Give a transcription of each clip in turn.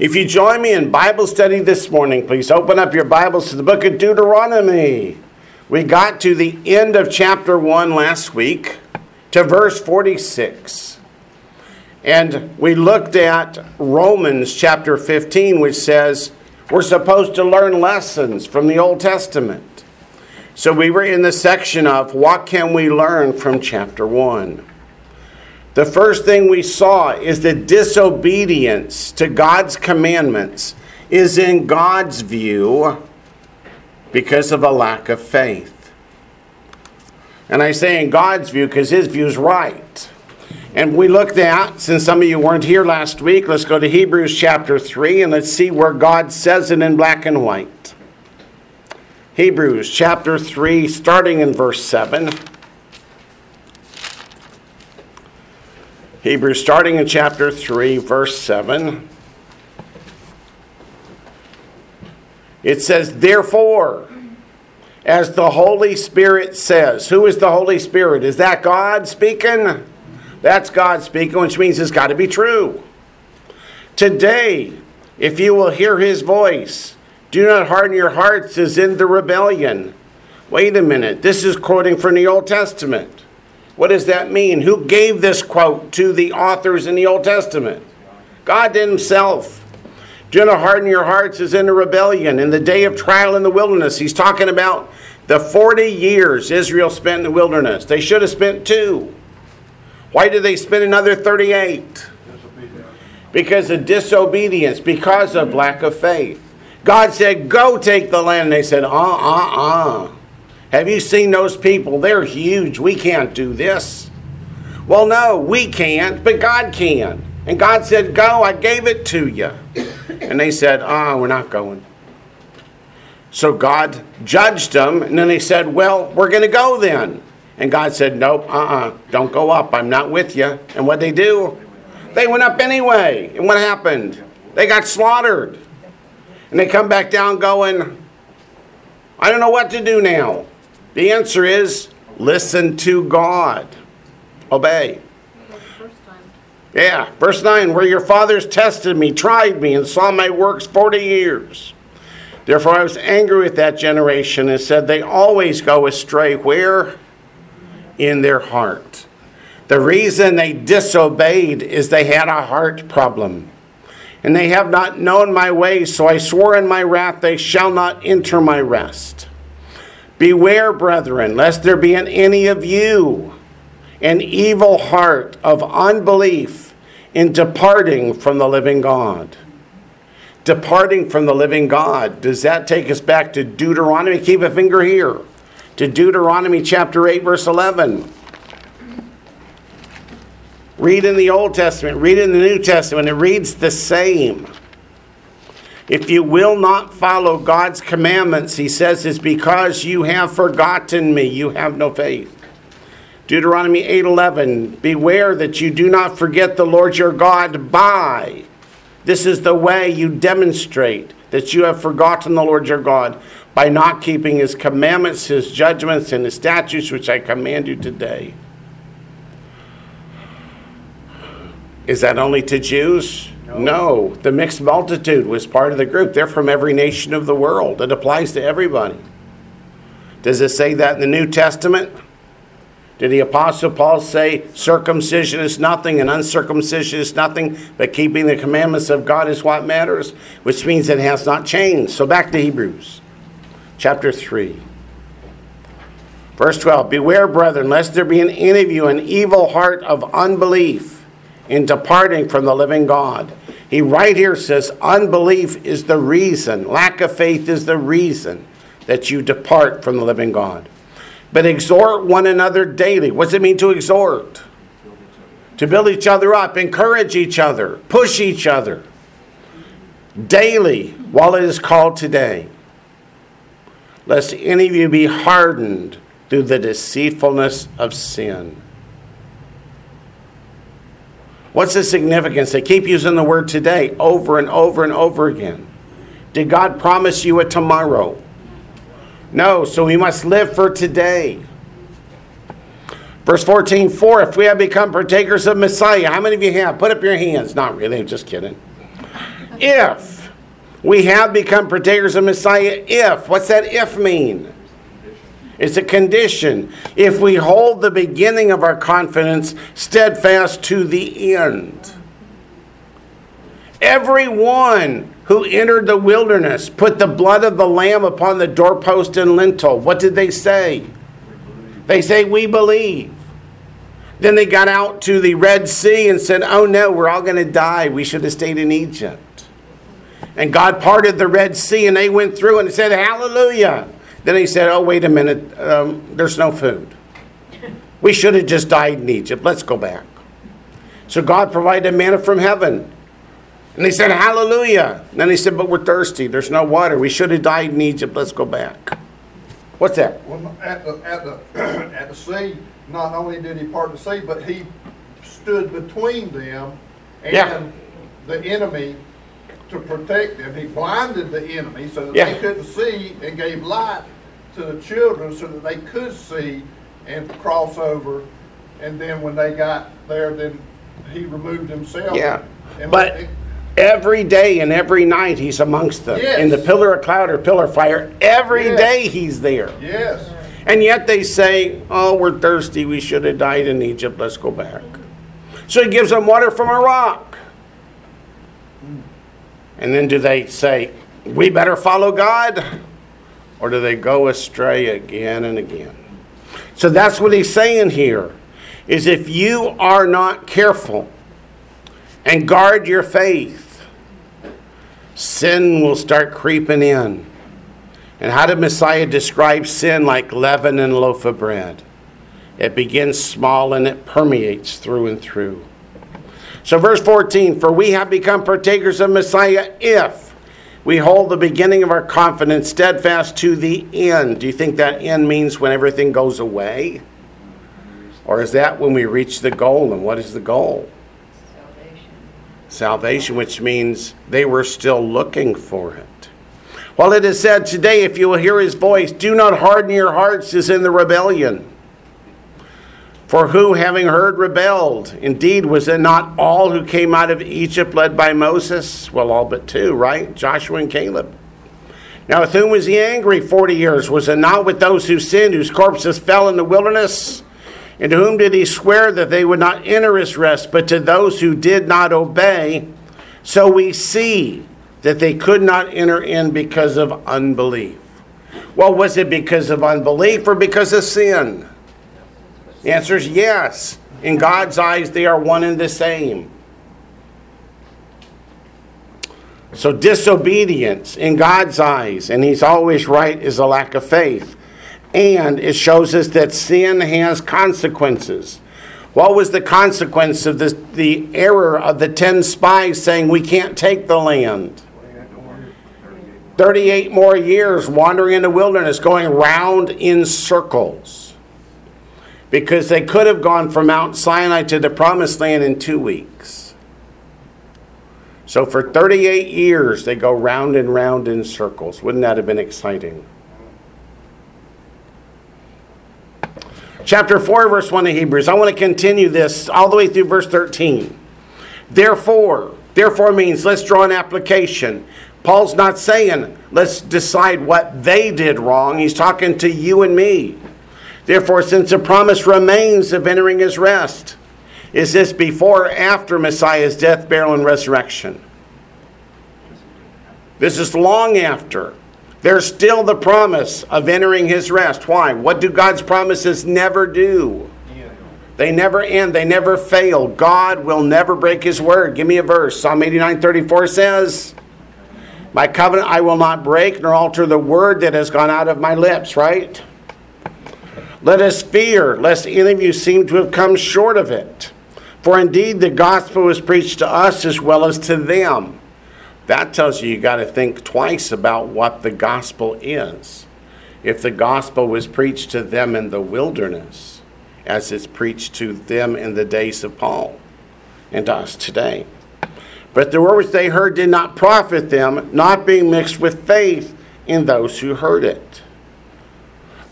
If you join me in Bible study this morning, please open up your Bibles to the book of Deuteronomy. We got to the end of chapter 1 last week, to verse 46. And we looked at Romans chapter 15, which says we're supposed to learn lessons from the Old Testament. So we were in the section of what can we learn from chapter 1. The first thing we saw is that disobedience to God's commandments is, in God's view, because of a lack of faith. And I say in God's view because his view is right. And we looked at, since some of you weren't here last week, let's go to Hebrews chapter 3 and let's see where God says it in black and white. Hebrews chapter 3, starting in verse 7. Hebrews, starting in chapter 3, verse 7. It says, therefore, as the Holy Spirit says. Who is the Holy Spirit? Is that God speaking? That's God speaking, which means it's got to be true. Today, if you will hear his voice, do not harden your hearts as in the rebellion. Wait a minute. This is quoting from the Old Testament. What does that mean? Who gave this quote to the authors in the Old Testament? God did himself. Do not harden your hearts as in a rebellion. In the day of trial in the wilderness. He's talking about the 40 years Israel spent in the wilderness. They should have spent 2. Why did they spend another 38? Because of disobedience. Because of lack of faith. God said, go take the land. They said, Have you seen those people? They're huge. We can't do this. Well, no, we can't, but God can. And God said, go, I gave it to you. And they said, we're not going. So God judged them, and then they said, well, we're going to go then. And God said, nope, don't go up. I'm not with you. And what'd they do? They went up anyway. And what happened? They got slaughtered. And they come back down going, I don't know what to do now. The answer is, listen to God. Obey. Yeah, verse 9, where your fathers tested me, tried me, and saw my works 40 years. Therefore I was angry with that generation and said, they always go astray. Where? In their heart. The reason they disobeyed is they had a heart problem. And they have not known my ways, so I swore in my wrath, they shall not enter my rest. Beware, brethren, lest there be in any of you an evil heart of unbelief in departing from the living God. Departing from the living God. Does that take us back to Deuteronomy? Keep a finger here. To Deuteronomy chapter 8, verse 11. Read in the Old Testament, read in the New Testament. It reads the same. If you will not follow God's commandments, he says, it's because you have forgotten me. You have no faith. Deuteronomy 8:11, beware that you do not forget the Lord your God by. This is the way you demonstrate that you have forgotten the Lord your God, by not keeping his commandments, his judgments, and his statutes, which I command you today. Is that only to Jews? No. The mixed multitude was part of the group. They're from every nation of the world. It applies to everybody. Does it say that in the New Testament? Did the Apostle Paul say circumcision is nothing and uncircumcision is nothing, but keeping the commandments of God is what matters? Which means it has not changed. So back to Hebrews chapter 3. Verse 12, beware, brethren, lest there be in any of you an evil heart of unbelief in departing from the living God. He right here says unbelief is the reason, lack of faith is the reason that you depart from the living God. But exhort one another daily. What does it mean to exhort? To build each other up, encourage each other, push each other. Daily, while it is called today. Lest any of you be hardened through the deceitfulness of sin. What's the significance? They keep using the word today over and over and over again. Did God promise you a tomorrow? No, so we must live for today. Verse 14, for if we have become partakers of Messiah, how many of you have? Put up your hands. Not really, I'm just kidding. if we have become partakers of Messiah, if. What's that if mean? It's a condition. If we hold the beginning of our confidence steadfast to the end. Everyone who entered the wilderness put the blood of the Lamb upon the doorpost and lintel. What did they say? They say, we believe. Then they got out to the Red Sea and said, oh no, we're all going to die. We should have stayed in Egypt. And God parted the Red Sea and they went through and said, hallelujah. Then he said, oh, wait a minute, there's no food. We should have just died in Egypt. Let's go back. So God provided manna from heaven. And they said, hallelujah. And then they said, but we're thirsty. There's no water. We should have died in Egypt. Let's go back. What's that? Well, at the sea, not only did he part the sea, but he stood between them and the enemy to protect them. He blinded the enemy so that they couldn't see and gave light to the children so that they could see and cross over. And then when they got there, then he removed himself. Yeah, but every day and every night he's amongst them. Yes. In the pillar of cloud or pillar of fire. Every day he's there. Yes. And yet they say, oh, we're thirsty. We should have died in Egypt. Let's go back. So he gives them water from a rock. And then do they say, we better follow God? Or do they go astray again and again? So that's what he's saying here, is if you are not careful and guard your faith, sin will start creeping in. And how did Messiah describe sin? Like leaven and loaf of bread. It begins small and it permeates through and through. So verse 14, for we have become partakers of Messiah if we hold the beginning of our confidence steadfast to the end. Do you think that end means when everything goes away? Or is that when we reach the goal? And what is the goal? Salvation, which means they were still looking for it. Well, it is said today, if you will hear his voice, do not harden your hearts as in the rebellion. For who, having heard, rebelled? Indeed, was it not all who came out of Egypt led by Moses? Well, all but two, right? Joshua and Caleb. Now, with whom was he angry 40 years? Was it not with those who sinned, whose corpses fell in the wilderness? And to whom did he swear that they would not enter his rest, but to those who did not obey? So we see that they could not enter in because of unbelief. Well, was it because of unbelief or because of sin? The answer is yes. In God's eyes, they are one and the same. So disobedience in God's eyes, and he's always right, is a lack of faith. And it shows us that sin has consequences. What was the consequence of the error of the 10 spies saying we can't take the land? 38 more years wandering in the wilderness, going round in circles. Because they could have gone from Mount Sinai to the Promised Land in 2 weeks. So for 38 years, they go round and round in circles. Wouldn't that have been exciting? Chapter 4, verse 1 of Hebrews. I want to continue this all the way through verse 13. Therefore means let's draw an application. Paul's not saying let's decide what they did wrong. He's talking to you and me. Therefore, since the promise remains of entering his rest, is this before or after Messiah's death, burial, and resurrection? This is long after. There's still the promise of entering his rest. Why? What do God's promises never do? They never end. They never fail. God will never break his word. Give me a verse. Psalm 83:4 says, my covenant I will not break nor alter the word that has gone out of my lips. Right? Let us fear, lest any of you seem to have come short of it. For indeed the gospel was preached to us as well as to them. That tells you got to think twice about what the gospel is. If the gospel was preached to them in the wilderness, as it's preached to them in the days of Paul and to us today. But the words they heard did not profit them, not being mixed with faith in those who heard it.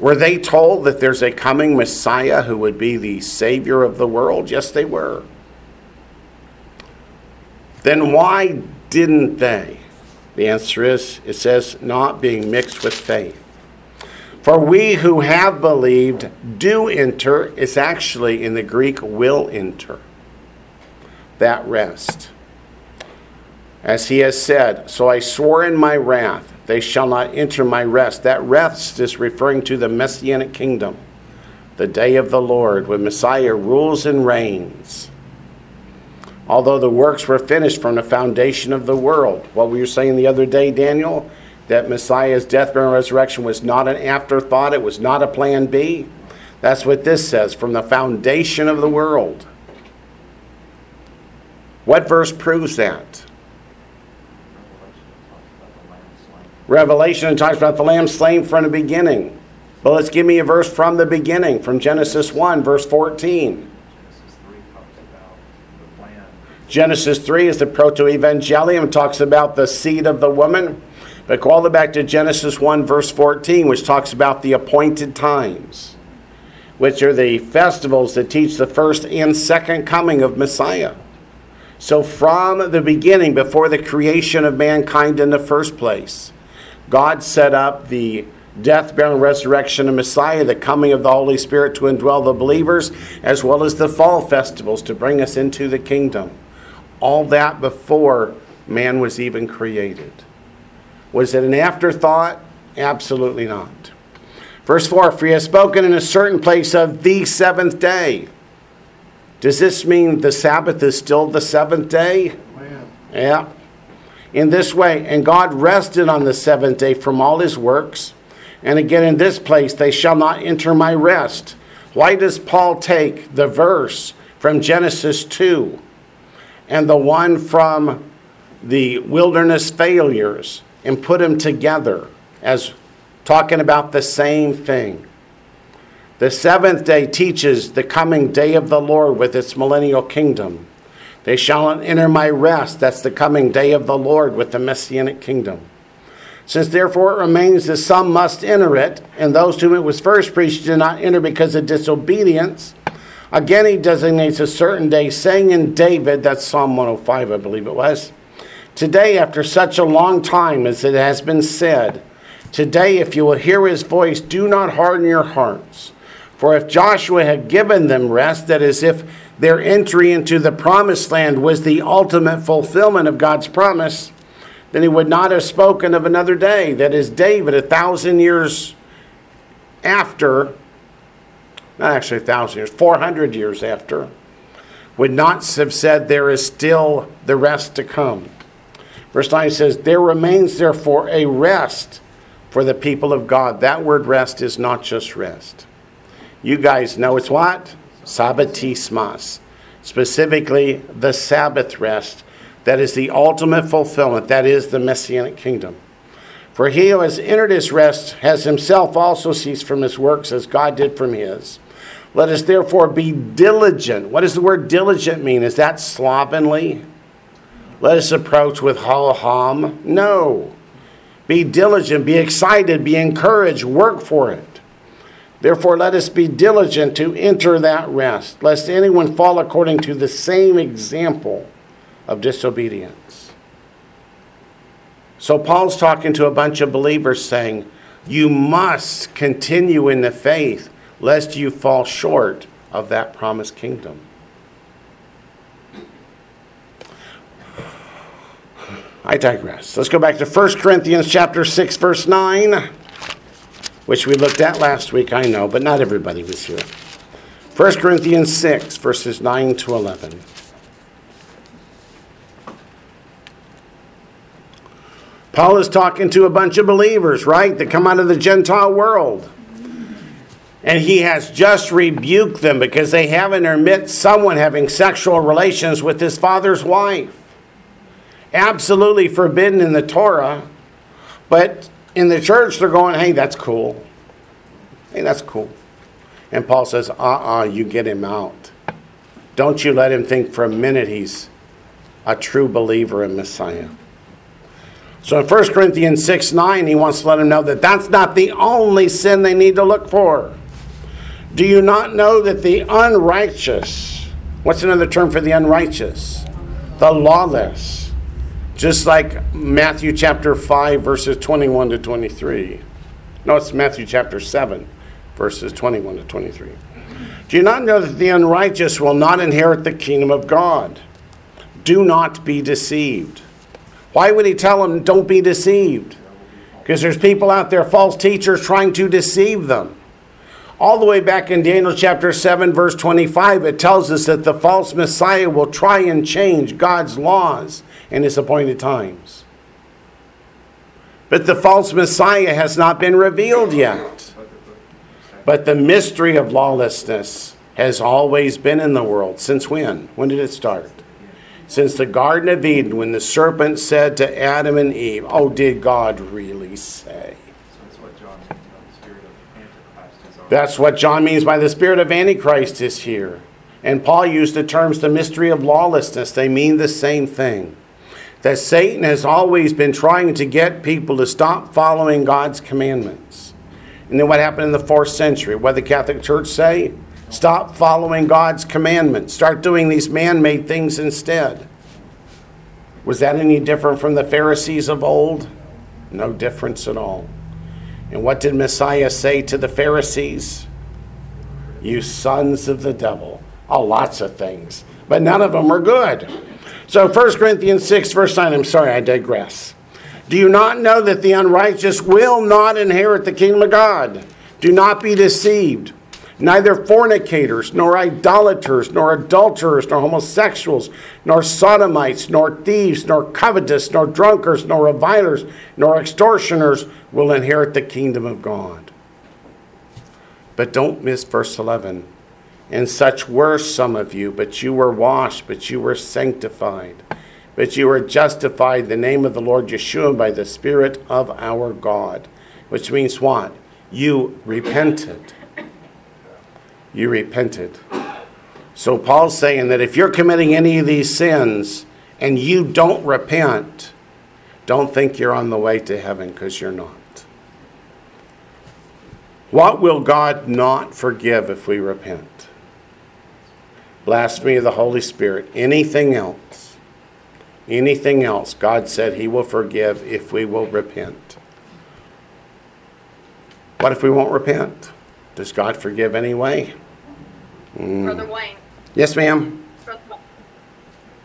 Were they told that there's a coming Messiah who would be the Savior of the world? Yes, they were. Then why didn't they? The answer is, it says, not being mixed with faith. For we who have believed do enter, it's actually in the Greek, will enter that rest. As he has said, so I swore in my wrath, they shall not enter my rest. That rest is referring to the Messianic kingdom, the day of the Lord, when Messiah rules and reigns. Although the works were finished from the foundation of the world. What were you saying the other day, Daniel? That Messiah's death, burial, and resurrection was not an afterthought. It was not a plan B. That's what this says, from the foundation of the world. What verse proves that? Revelation talks about the lamb slain from the beginning. Well, let's give me a verse from the beginning, from Genesis 1, verse 14. Genesis 3 is the proto-evangelium, talks about the seed of the woman. But go all the way back to Genesis 1, verse 14, which talks about the appointed times, which are the festivals that teach the first and second coming of Messiah. So from the beginning, before the creation of mankind in the first place, God set up the death, burial, and resurrection of Messiah, the coming of the Holy Spirit to indwell the believers, as well as the fall festivals to bring us into the kingdom. All that before man was even created. Was it an afterthought? Absolutely not. Verse 4, for he has spoken in a certain place of the seventh day. Does this mean the Sabbath is still the seventh day? Yeah. In this way, and God rested on the seventh day from all his works. And again, in this place, they shall not enter my rest. Why does Paul take the verse from Genesis 2 and the one from the wilderness failures and put them together as talking about the same thing? The seventh day teaches the coming day of the Lord with its millennial kingdom. They shall not enter my rest. That's the coming day of the Lord with the Messianic kingdom. Since therefore it remains that some must enter it, and those to whom it was first preached did not enter because of disobedience, again he designates a certain day, saying in David, that's Psalm 105, I believe it was, today, after such a long time as it has been said, today if you will hear his voice, do not harden your hearts. For if Joshua had given them rest, that is, if their entry into the promised land was the ultimate fulfillment of God's promise, then he would not have spoken of another day, that is David, 1,000 years after, not actually 1,000 years, 400 years after, would not have said there is still the rest to come. Verse 9 says, there remains therefore a rest for the people of God. That word rest is not just rest. You guys know it's what? Sabbatismas. Specifically, the Sabbath rest. That is the ultimate fulfillment. That is the Messianic kingdom. For he who has entered his rest has himself also ceased from his works as God did from his. Let us therefore be diligent. What does the word diligent mean? Is that slovenly? Let us approach with ho-hum? No. Be diligent, be excited, be encouraged, work for it. Therefore let us be diligent to enter that rest, lest anyone fall according to the same example of disobedience. So Paul's talking to a bunch of believers saying, you must continue in the faith lest you fall short of that promised kingdom. I digress. Let's go back to 1 Corinthians chapter 6, verse 9, which we looked at last week, I know, but not everybody was here. 1 Corinthians 6, verses 9 to 11. Paul is talking to a bunch of believers, right, that come out of the Gentile world. And he has just rebuked them because they have in their midst someone having sexual relations with his father's wife. Absolutely forbidden in the Torah. But in the church they're going, hey, that's cool. Hey, that's cool. And Paul says, you get him out. Don't you let him think for a minute he's a true believer in Messiah. So in 1 Corinthians 6:9, he wants to let them know that that's not the only sin they need to look for. Do you not know that the unrighteous, what's another term for the unrighteous? The lawless Just like Matthew chapter 5, verses 21 to 23. No, it's Matthew chapter 7, verses 21 to 23. Do you not know that the unrighteous will not inherit the kingdom of God? Do not be deceived. Why would he tell them, don't be deceived? Because there's people out there, false teachers, trying to deceive them. All the way back in Daniel chapter 7, verse 25, it tells us that the false Messiah will try and change God's laws in his appointed times. But the false Messiah has not been revealed yet. But the mystery of lawlessness has always been in the world. Since when? When did it start? Since the Garden of Eden, when the serpent said to Adam and Eve, oh, did God really say? That's what John means by the spirit of Antichrist is here. And Paul used the terms the mystery of lawlessness. They mean the same thing. That Satan has always been trying to get people to stop following God's commandments. And then what happened in the 4th century? What did the Catholic Church say? Stop following God's commandments. Start doing these man-made things instead. Was that any different from the Pharisees of old? No difference at all. And what did Messiah say to the Pharisees? You sons of the devil. Oh, lots of things. But none of them are good. So 1 Corinthians 6, verse 9. I'm sorry, I digress. Do you not know that the unrighteous will not inherit the kingdom of God? Do not be deceived. Neither fornicators, nor idolaters, nor adulterers, nor homosexuals, nor sodomites, nor thieves, nor covetous, nor drunkards, nor revilers, nor extortioners will inherit the kingdom of God. But don't miss verse 11. And such were some of you, but you were washed, but you were sanctified, but you were justified in the name of the Lord Yeshua by the Spirit of our God. Which means what? You repented. You repented. So Paul's saying that if you're committing any of these sins and you don't repent, don't think you're on the way to heaven, because you're not. What will God not forgive if we repent? Blasphemy of the Holy Spirit. Anything else. Anything else God said he will forgive if we will repent. What if we won't repent? Does God forgive anyway? Brother Wayne. Yes, ma'am. Brother Wayne.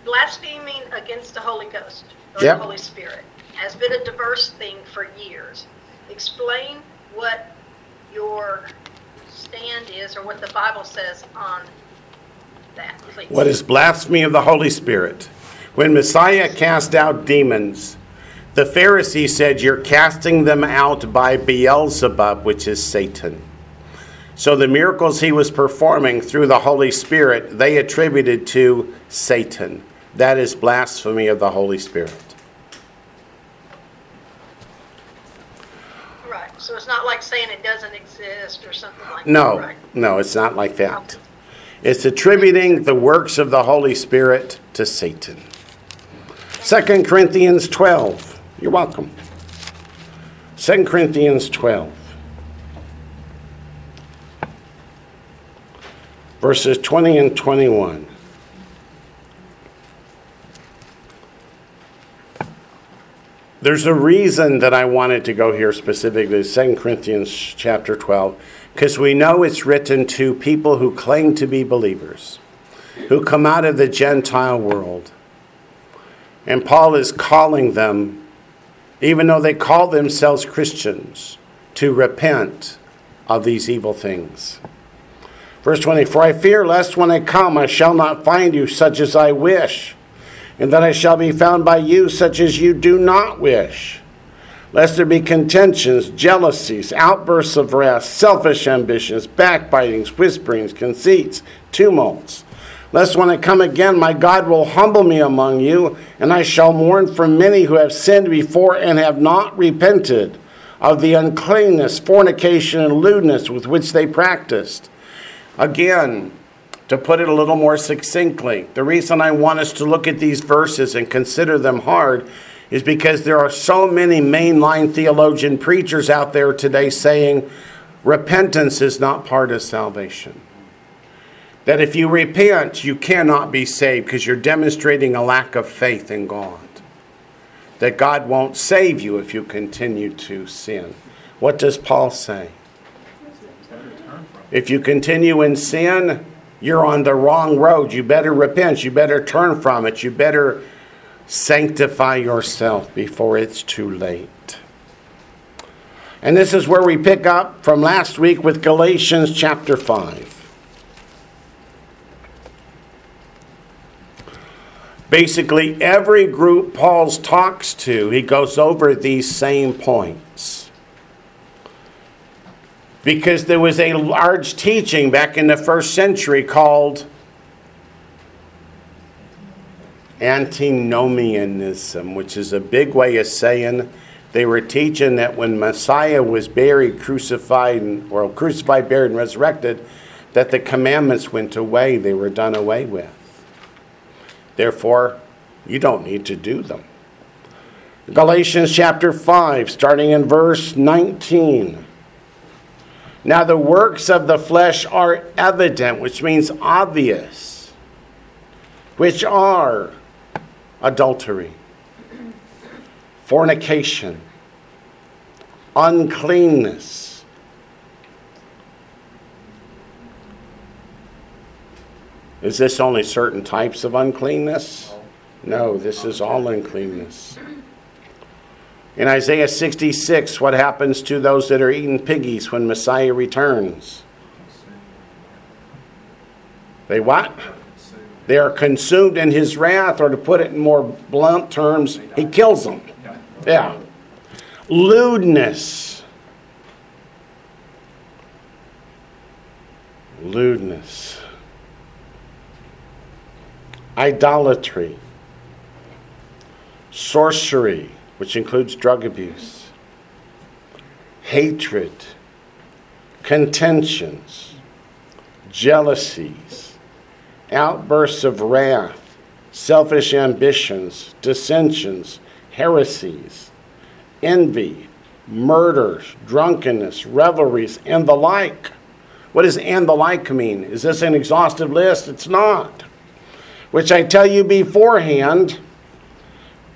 Blaspheming against the Holy Ghost or the Holy Spirit has been a diverse thing for years. Explain what your stand is or what the Bible says on that, please. What is blasphemy of the Holy Spirit? When Messiah cast out demons, the Pharisees said, you're casting them out by Beelzebub, which is Satan. So the miracles he was performing through the Holy Spirit, they attributed to Satan. That is blasphemy of the Holy Spirit. Right. So it's not like saying it doesn't exist or something like that, right? No, it's not like that. It's attributing the works of the Holy Spirit to Satan. 2 Corinthians 12. You're welcome. 2 Corinthians 12. Verses 20 and 21. There's a reason that I wanted to go here specifically, 2 Corinthians chapter 12, because we know it's written to people who claim to be believers, who come out of the Gentile world. And Paul is calling them, even though they call themselves Christians, to repent of these evil things. Verse 24, I fear lest when I come I shall not find you such as I wish, and that I shall be found by you such as you do not wish, lest there be contentions, jealousies, outbursts of wrath, selfish ambitions, backbitings, whisperings, conceits, tumults. Lest when I come again my God will humble me among you, and I shall mourn for many who have sinned before and have not repented of the uncleanness, fornication, and lewdness with which they practiced. Again, to put it a little more succinctly, the reason I want us to look at these verses and consider them hard is because there are so many mainline theologian preachers out there today saying repentance is not part of salvation. That if you repent, you cannot be saved because you're demonstrating a lack of faith in God. that God won't save you if you continue to sin. What does Paul say? If you continue in sin, you're on the wrong road. You better repent. You better turn from it. You better sanctify yourself before it's too late. And this is where we pick up from last week with Galatians chapter 5. Basically, every group Paul talks to, he goes over these same points. Because there was a large teaching back in the first century called antinomianism, which is a big way of saying they were teaching that when Messiah was buried, crucified, buried, and resurrected, that the commandments went away. They were done away with. Therefore, you don't need to do them. Galatians chapter 5, starting in verse 19. Now the works of the flesh are evident, which means obvious, which are adultery, fornication, uncleanness, is this only certain types of uncleanness? No, this is all uncleanness. In Isaiah 66, what happens to those that are eating piggies when Messiah returns? They what? They are consumed in his wrath, or to put it in more blunt terms, he kills them. Yeah. Lewdness. Idolatry. Sorcery, which includes drug abuse. Hatred. Contentions. Jealousies. Outbursts of wrath. Selfish ambitions. Dissensions. Heresies, envy, murders, drunkenness, revelries, and the like. What does "and the like" mean? Is this an exhaustive list? It's not. Which I tell you beforehand,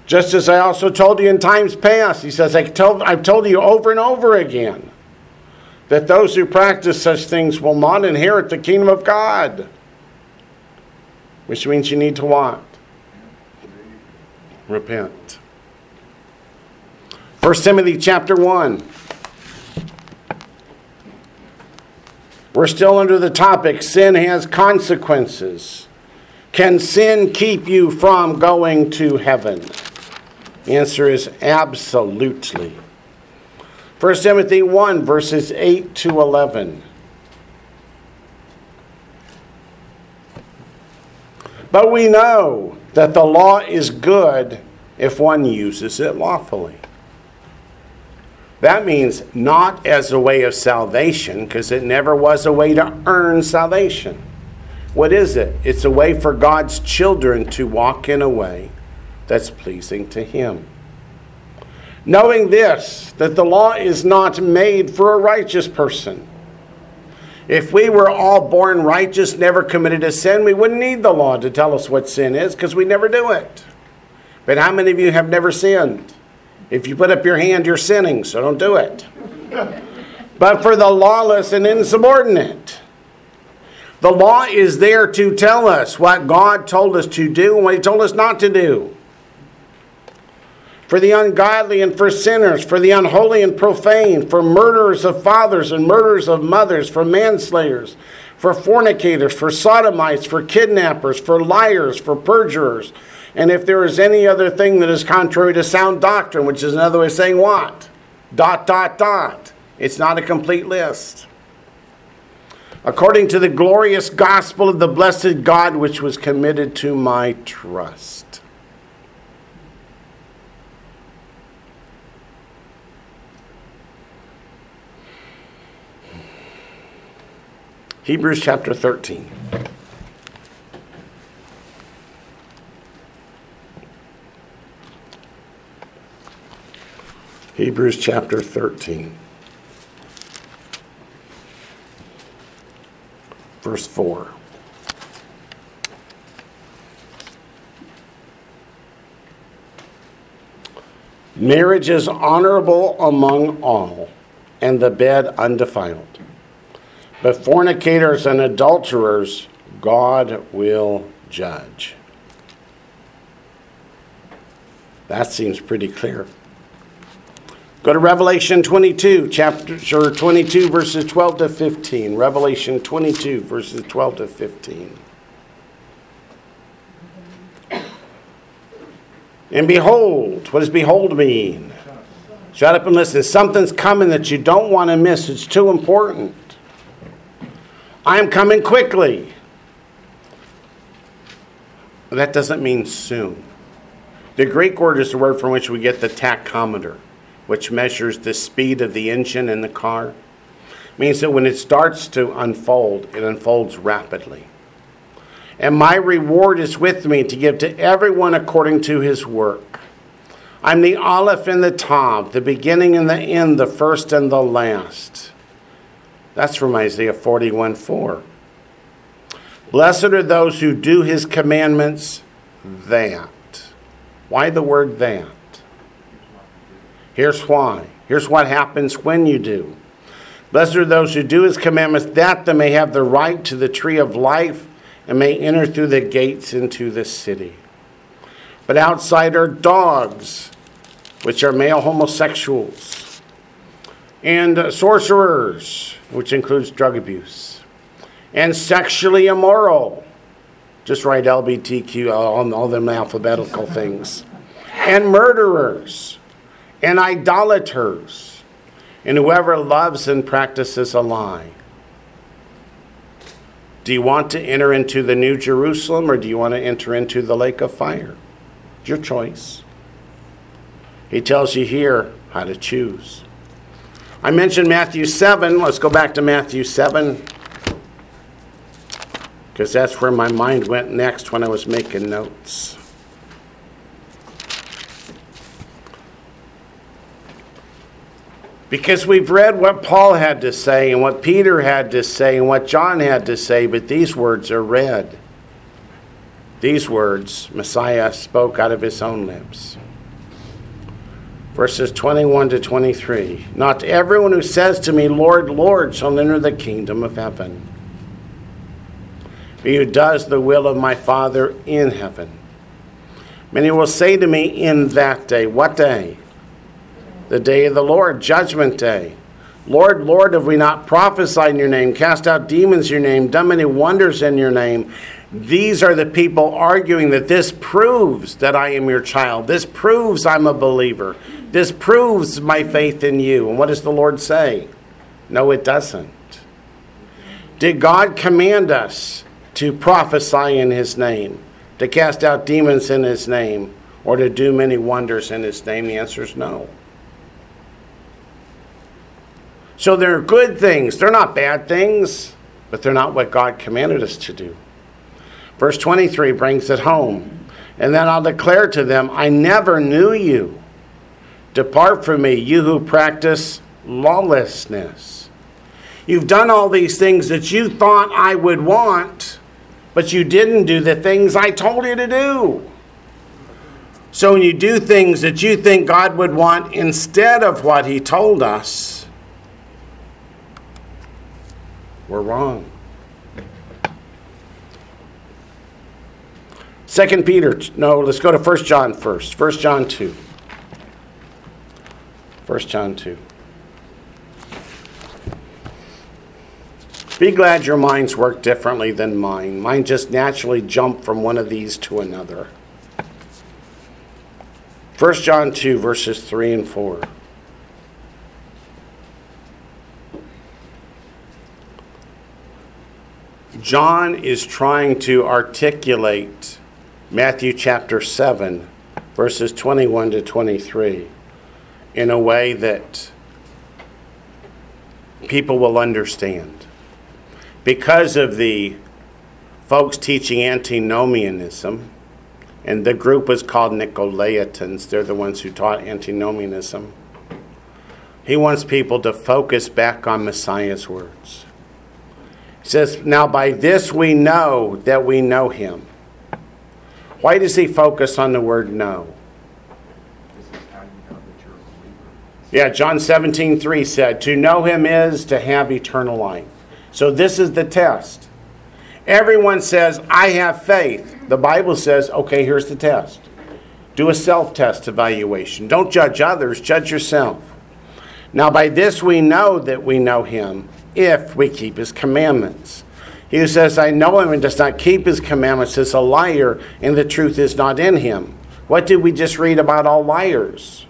just as I also told you in times past. He says, I've told you over and over again that those who practice such things will not inherit the kingdom of God. Which means you need to what? Repent. 1 Timothy chapter 1. We're still under the topic, sin has consequences. Can sin keep you from going to heaven? The answer is absolutely. 1 Timothy 1 verses 8 to 11. But we know that the law is good if one uses it lawfully. That means not as a way of salvation, because it never was a way to earn salvation. What is it? It's a way for God's children to walk in a way that's pleasing to Him. Knowing this, that the law is not made for a righteous person. If we were all born righteous, never committed a sin, we wouldn't need the law to tell us what sin is, because we never do it. But how many of you have never sinned? If you put up your hand, you're sinning, so don't do it. But for the lawless and insubordinate, the law is there to tell us what God told us to do and what He told us not to do. For the ungodly and for sinners, for the unholy and profane, for murderers of fathers and murderers of mothers, for manslayers, for fornicators, for sodomites, for kidnappers, for liars, for perjurers, and if there is any other thing that is contrary to sound doctrine, which is another way of saying what? ... It's not a complete list. According to the glorious gospel of the blessed God, which was committed to my trust. Hebrews chapter 13. Hebrews chapter 13, verse 4. Marriage is honorable among all, and the bed undefiled. But fornicators and adulterers God will judge. That seems pretty clear. Go to Revelation 22, chapter 22, verses 12 to 15. Revelation 22, verses 12 to 15. And behold, what does behold mean? Shut up and listen. Something's coming that you don't want to miss. It's too important. I am coming quickly. That doesn't mean soon. The Greek word is the word from which we get the tachometer, which measures the speed of the engine in the car. It means that when it starts to unfold, it unfolds rapidly. And my reward is with me to give to everyone according to his work. I'm the Aleph and the Tav, the beginning and the end, the first and the last. That's from Isaiah 41:4. Blessed are those who do his commandments, that. Why the word that? Here's why. Here's what happens when you do. Blessed are those who do his commandments, that they may have the right to the tree of life and may enter through the gates into the city. But outside are dogs, which are male homosexuals, and sorcerers, which includes drug abuse, and sexually immoral. Just write LGBTQ, all them alphabetical things. And murderers, and idolaters, and whoever loves and practices a lie. Do you want to enter into the New Jerusalem, or do you want to enter into the lake of fire? It's your choice. He tells you here how to choose. I mentioned Matthew 7. Let's go back to Matthew 7, because that's where my mind went next when I was making notes. Because we've read what Paul had to say and what Peter had to say and what John had to say, but these words are read. These words Messiah spoke out of his own lips. Verses 21 to 23. Not everyone who says to me, Lord, Lord, shall enter the kingdom of heaven, but who does the will of my Father in heaven. Many will say to me in that day, what day? The day of the Lord, judgment day. Lord, Lord, have we not prophesied in your name, cast out demons in your name, done many wonders in your name? These are the people arguing that this proves that I am your child. This proves I'm a believer. This proves my faith in you. And what does the Lord say? No, it doesn't. Did God command us to prophesy in his name, to cast out demons in his name, or to do many wonders in his name? The answer is no. So they're good things. They're not bad things, but they're not what God commanded us to do. Verse 23 brings it home. And then I'll declare to them, I never knew you. Depart from me, you who practice lawlessness. You've done all these things that you thought I would want, but you didn't do the things I told you to do. So when you do things that you think God would want instead of what he told us, we're wrong. 2 Peter, no, let's go to 1 John first. 1 John 2. 1 John 2. Be glad your minds work differently than mine. Mine just naturally jump from one of these to another. 1 John 2, verses 3 and 4. John is trying to articulate Matthew chapter 7, verses 21 to 23, in a way that people will understand. Because of the folks teaching antinomianism, and the group was called Nicolaitans, they're the ones who taught antinomianism, he wants people to focus back on Messiah's words. It says, now by this we know that we know him. Why does he focus on the word know? This is how you know Yeah, John 17:3 said, to know him is to have eternal life. So this is the test. Everyone says, I have faith. The Bible says, okay, here's the test. Do a self-test evaluation. Don't judge others, judge yourself. Now by this we know that we know him, if we keep his commandments. He who says, I know him and does not keep his commandments is a liar, and the truth is not in him. What did we just read about all liars?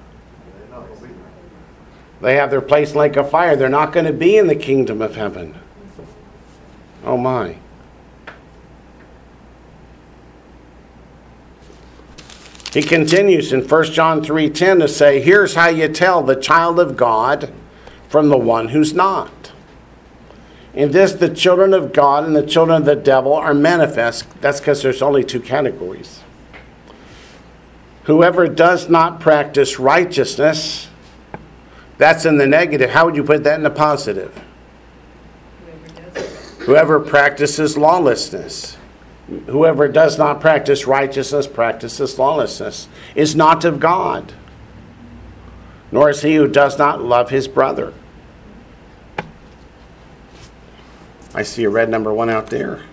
They have their place like a fire. They're not going to be in the kingdom of heaven. Oh my. He continues in 1 John 3:10 to say, here's how you tell the child of God from the one who's not. In this, the children of God and the children of the devil are manifest. That's because there's only two categories. Whoever does not practice righteousness, that's in the negative. How would you put that in the positive? Whoever practices lawlessness. Whoever does not practice righteousness practices lawlessness, is not of God, nor is he who does not love his brother. I see a red number one out there.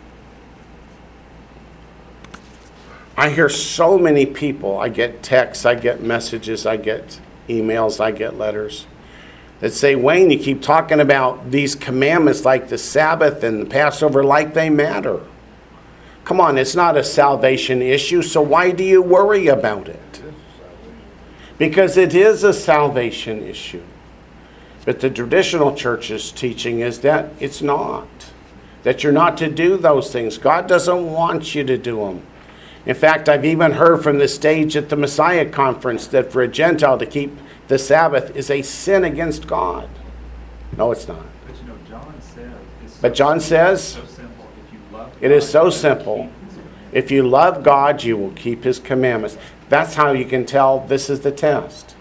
I hear so many people, I get texts, I get messages, I get emails, I get letters that say, Wayne, you keep talking about these commandments like the Sabbath and the Passover like they matter. Come on, it's not a salvation issue, so why do you worry about it? Because it is a salvation issue. But the traditional church's teaching is that it's not. That you're not to do those things. God doesn't want you to do them. In fact, I've even heard from the stage at the Messiah conference that for a Gentile to keep the Sabbath is a sin against God. No, it's not. But you know, John says... It is so simple. If you love God, you will keep his commandments. That's how you can tell this is the test.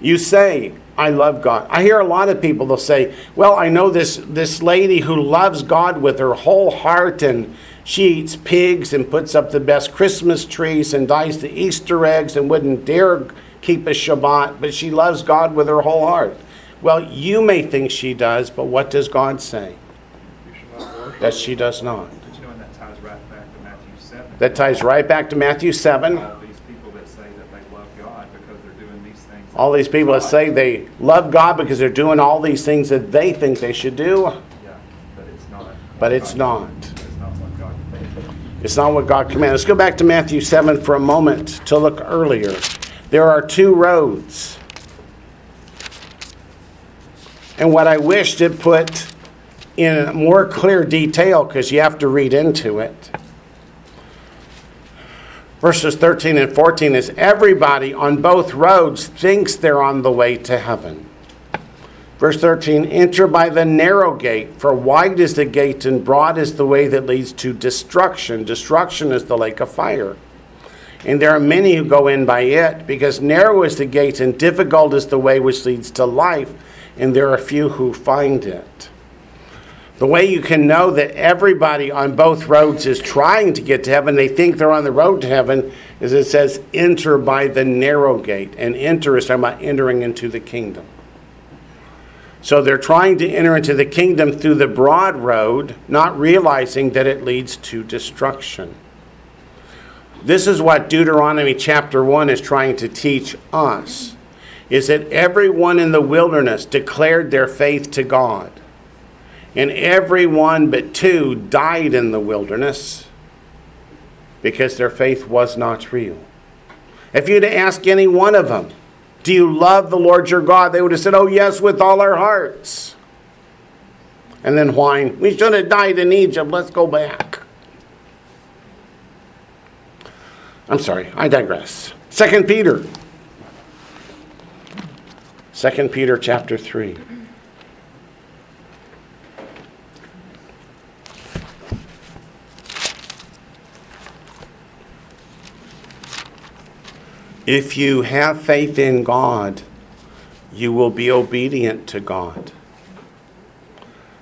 You say, I love God. I hear a lot of people, they'll say, well, I know this lady who loves God with her whole heart, and she eats pigs and puts up the best Christmas trees and dyes the Easter eggs and wouldn't dare keep a Shabbat, but she loves God with her whole heart. Well, you may think she does, but what does God say? That she does not. Did you know that ties right back to Matthew 7? That ties right back to Matthew 7. All these people that say that they love God because they're doing these things. All these people that say they love God because they're doing all these things that they think they should do. Yeah, but it's not. But it's not. It's not what God commands. It's not what God commands. Let's go back to Matthew 7 for a moment to look earlier. There are two roads. And what I wished it put in more clear detail, because you have to read into it. Verses 13 and 14 is everybody on both roads thinks they're on the way to heaven. Verse 13, enter by the narrow gate, for wide is the gate and broad is the way that leads to destruction. Destruction is the lake of fire. And there are many who go in by it, because narrow is the gate and difficult is the way which leads to life, and there are few who find it. The way you can know that everybody on both roads is trying to get to heaven, they think they're on the road to heaven, is it says, enter by the narrow gate. And enter is talking about entering into the kingdom. So they're trying to enter into the kingdom through the broad road, not realizing that it leads to destruction. This is what Deuteronomy chapter 1 is trying to teach us, is that everyone in the wilderness declared their faith to God. And everyone but two died in the wilderness because their faith was not real. If you'd ask any one of them, do you love the Lord your God? They would have said, oh yes, with all our hearts. And then whine, we should have died in Egypt, let's go back. I'm sorry, I digress. 2 Peter. 2 Peter chapter 3. If you have faith in God, you will be obedient to God.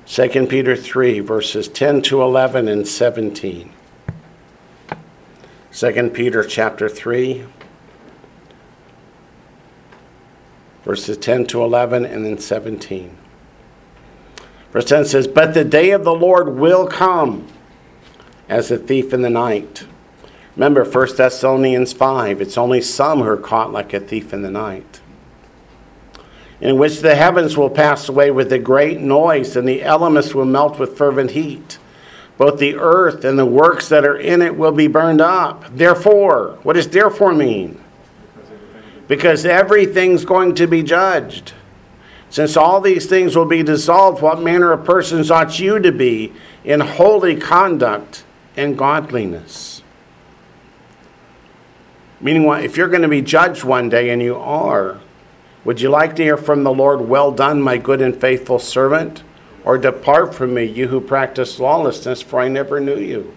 2 Peter 3, verses 10 to 11 and 17. 2 Peter chapter 3, verses 10 to 11, and then 17. Verse 10 says, "But the day of the Lord will come as a thief in the night." Remember, 1 Thessalonians 5, it's only some who are caught like a thief in the night. "In which the heavens will pass away with a great noise, and the elements will melt with fervent heat. Both the earth and the works that are in it will be burned up." Therefore, what does therefore mean? Because everything's going to be judged. "Since all these things will be dissolved, what manner of persons ought you to be in holy conduct and godliness?" Meaning, what, if you're going to be judged one day, and you are, would you like to hear from the Lord, "Well done, my good and faithful servant," or "Depart from me, you who practice lawlessness, for I never knew you"?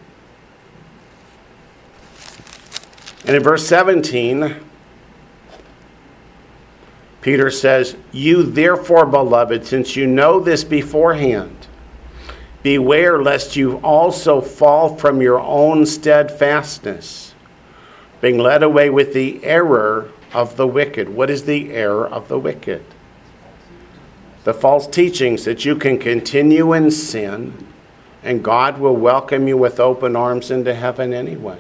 And in verse 17, Peter says, "You therefore, beloved, since you know this beforehand, beware lest you also fall from your own steadfastness, being led away with the error of the wicked." What is the error of the wicked? The false teachings that you can continue in sin, and God will welcome you with open arms into heaven anyway.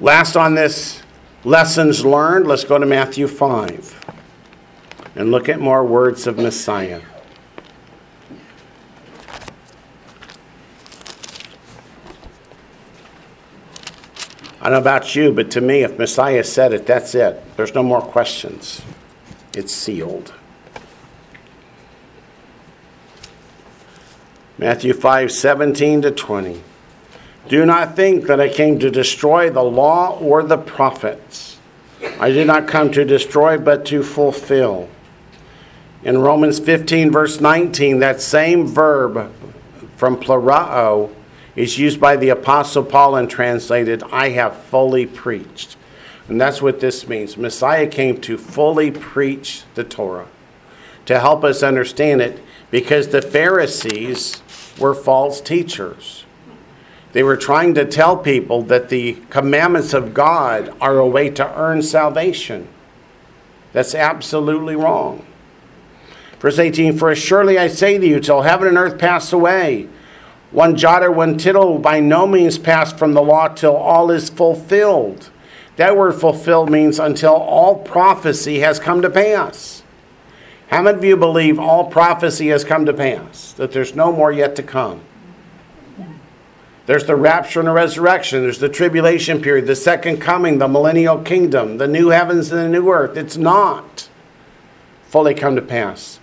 Last on this lessons learned, let's go to Matthew 5 and look at more words of Messiah. I don't know about you, but to me, if Messiah said it, that's it. There's no more questions. It's sealed. Matthew 5:17-20. "Do not think that I came to destroy the law or the prophets. I did not come to destroy, but to fulfill." In Romans 15, verse 19, that same verb from plerao is used by the Apostle Paul and translated, "I have fully preached." And that's what this means. Messiah came to fully preach the Torah, to help us understand it, because the Pharisees were false teachers. They were trying to tell people that the commandments of God are a way to earn salvation. That's absolutely wrong. Verse 18, "For surely I say to you, till heaven and earth pass away, one jot or one tittle by no means pass from the law till all is fulfilled." That word "fulfilled" means until all prophecy has come to pass. How many of you believe all prophecy has come to pass? That there's no more yet to come? There's the rapture and the resurrection. There's the tribulation period, the second coming, the millennial kingdom, the new heavens and the new earth. It's not fully come to pass.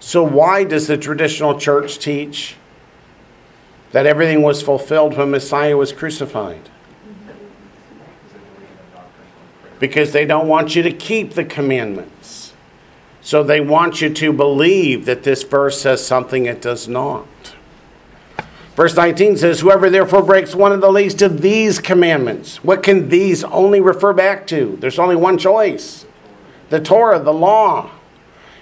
So why does the traditional church teach that everything was fulfilled when Messiah was crucified? Because they don't want you to keep the commandments. So they want you to believe that this verse says something it does not. Verse 19 says, "Whoever therefore breaks one of the least of these commandments." What can "these" only refer back to? There's only one choice. The Torah, the law.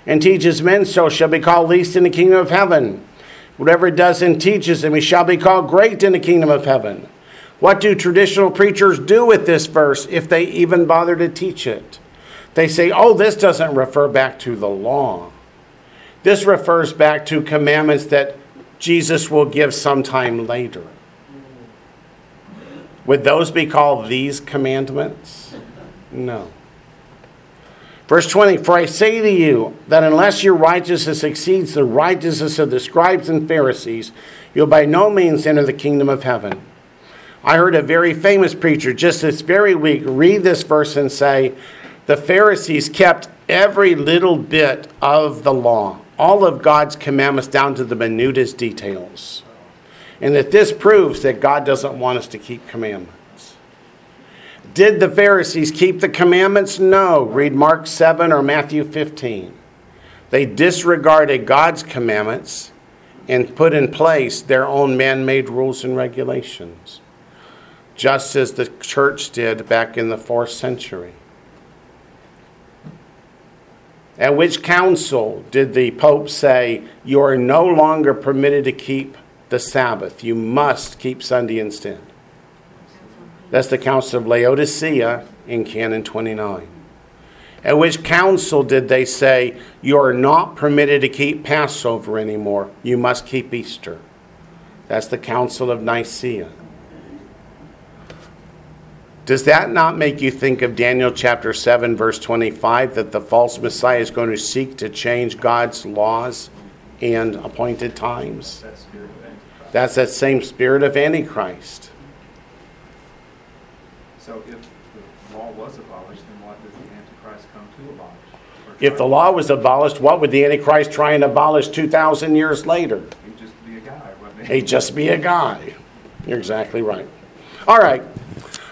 "And teaches men so shall be called least in the kingdom of heaven. Whatever does and teaches them, he shall be called great in the kingdom of heaven." What do traditional preachers do with this verse if they even bother to teach it? They say, "Oh, this doesn't refer back to the law. This refers back to commandments that Jesus will give sometime later." Would those be called these commandments? No. Verse 20, "For I say to you that unless your righteousness exceeds the righteousness of the scribes and Pharisees, you'll by no means enter the kingdom of heaven." I heard a very famous preacher just this very week read this verse and say, the Pharisees kept every little bit of the law, all of God's commandments down to the minutest details. And that this proves that God doesn't want us to keep commandments. Did the Pharisees keep the commandments? No. Read Mark 7 or Matthew 15. They disregarded God's commandments and put in place their own man-made rules and regulations, just as the church did back in the 4th century. At which council did the Pope say, "You are no longer permitted to keep the Sabbath. You must keep Sunday instead"? That's the council of Laodicea in Canon 29. At which council did they say, you are not permitted to keep Passover anymore. You must keep Easter. That's the council of Nicaea. Does that not make you think of Daniel chapter 7, verse 25, that the false Messiah is going to seek to change God's laws and appointed times? That's that same spirit of Antichrist. So if the law was abolished, then what does the Antichrist come to abolish? If the law was abolished, what would the Antichrist try and abolish 2,000 years later? He'd just be a guy, wouldn't he? He'd just be a guy. You're exactly right. All right.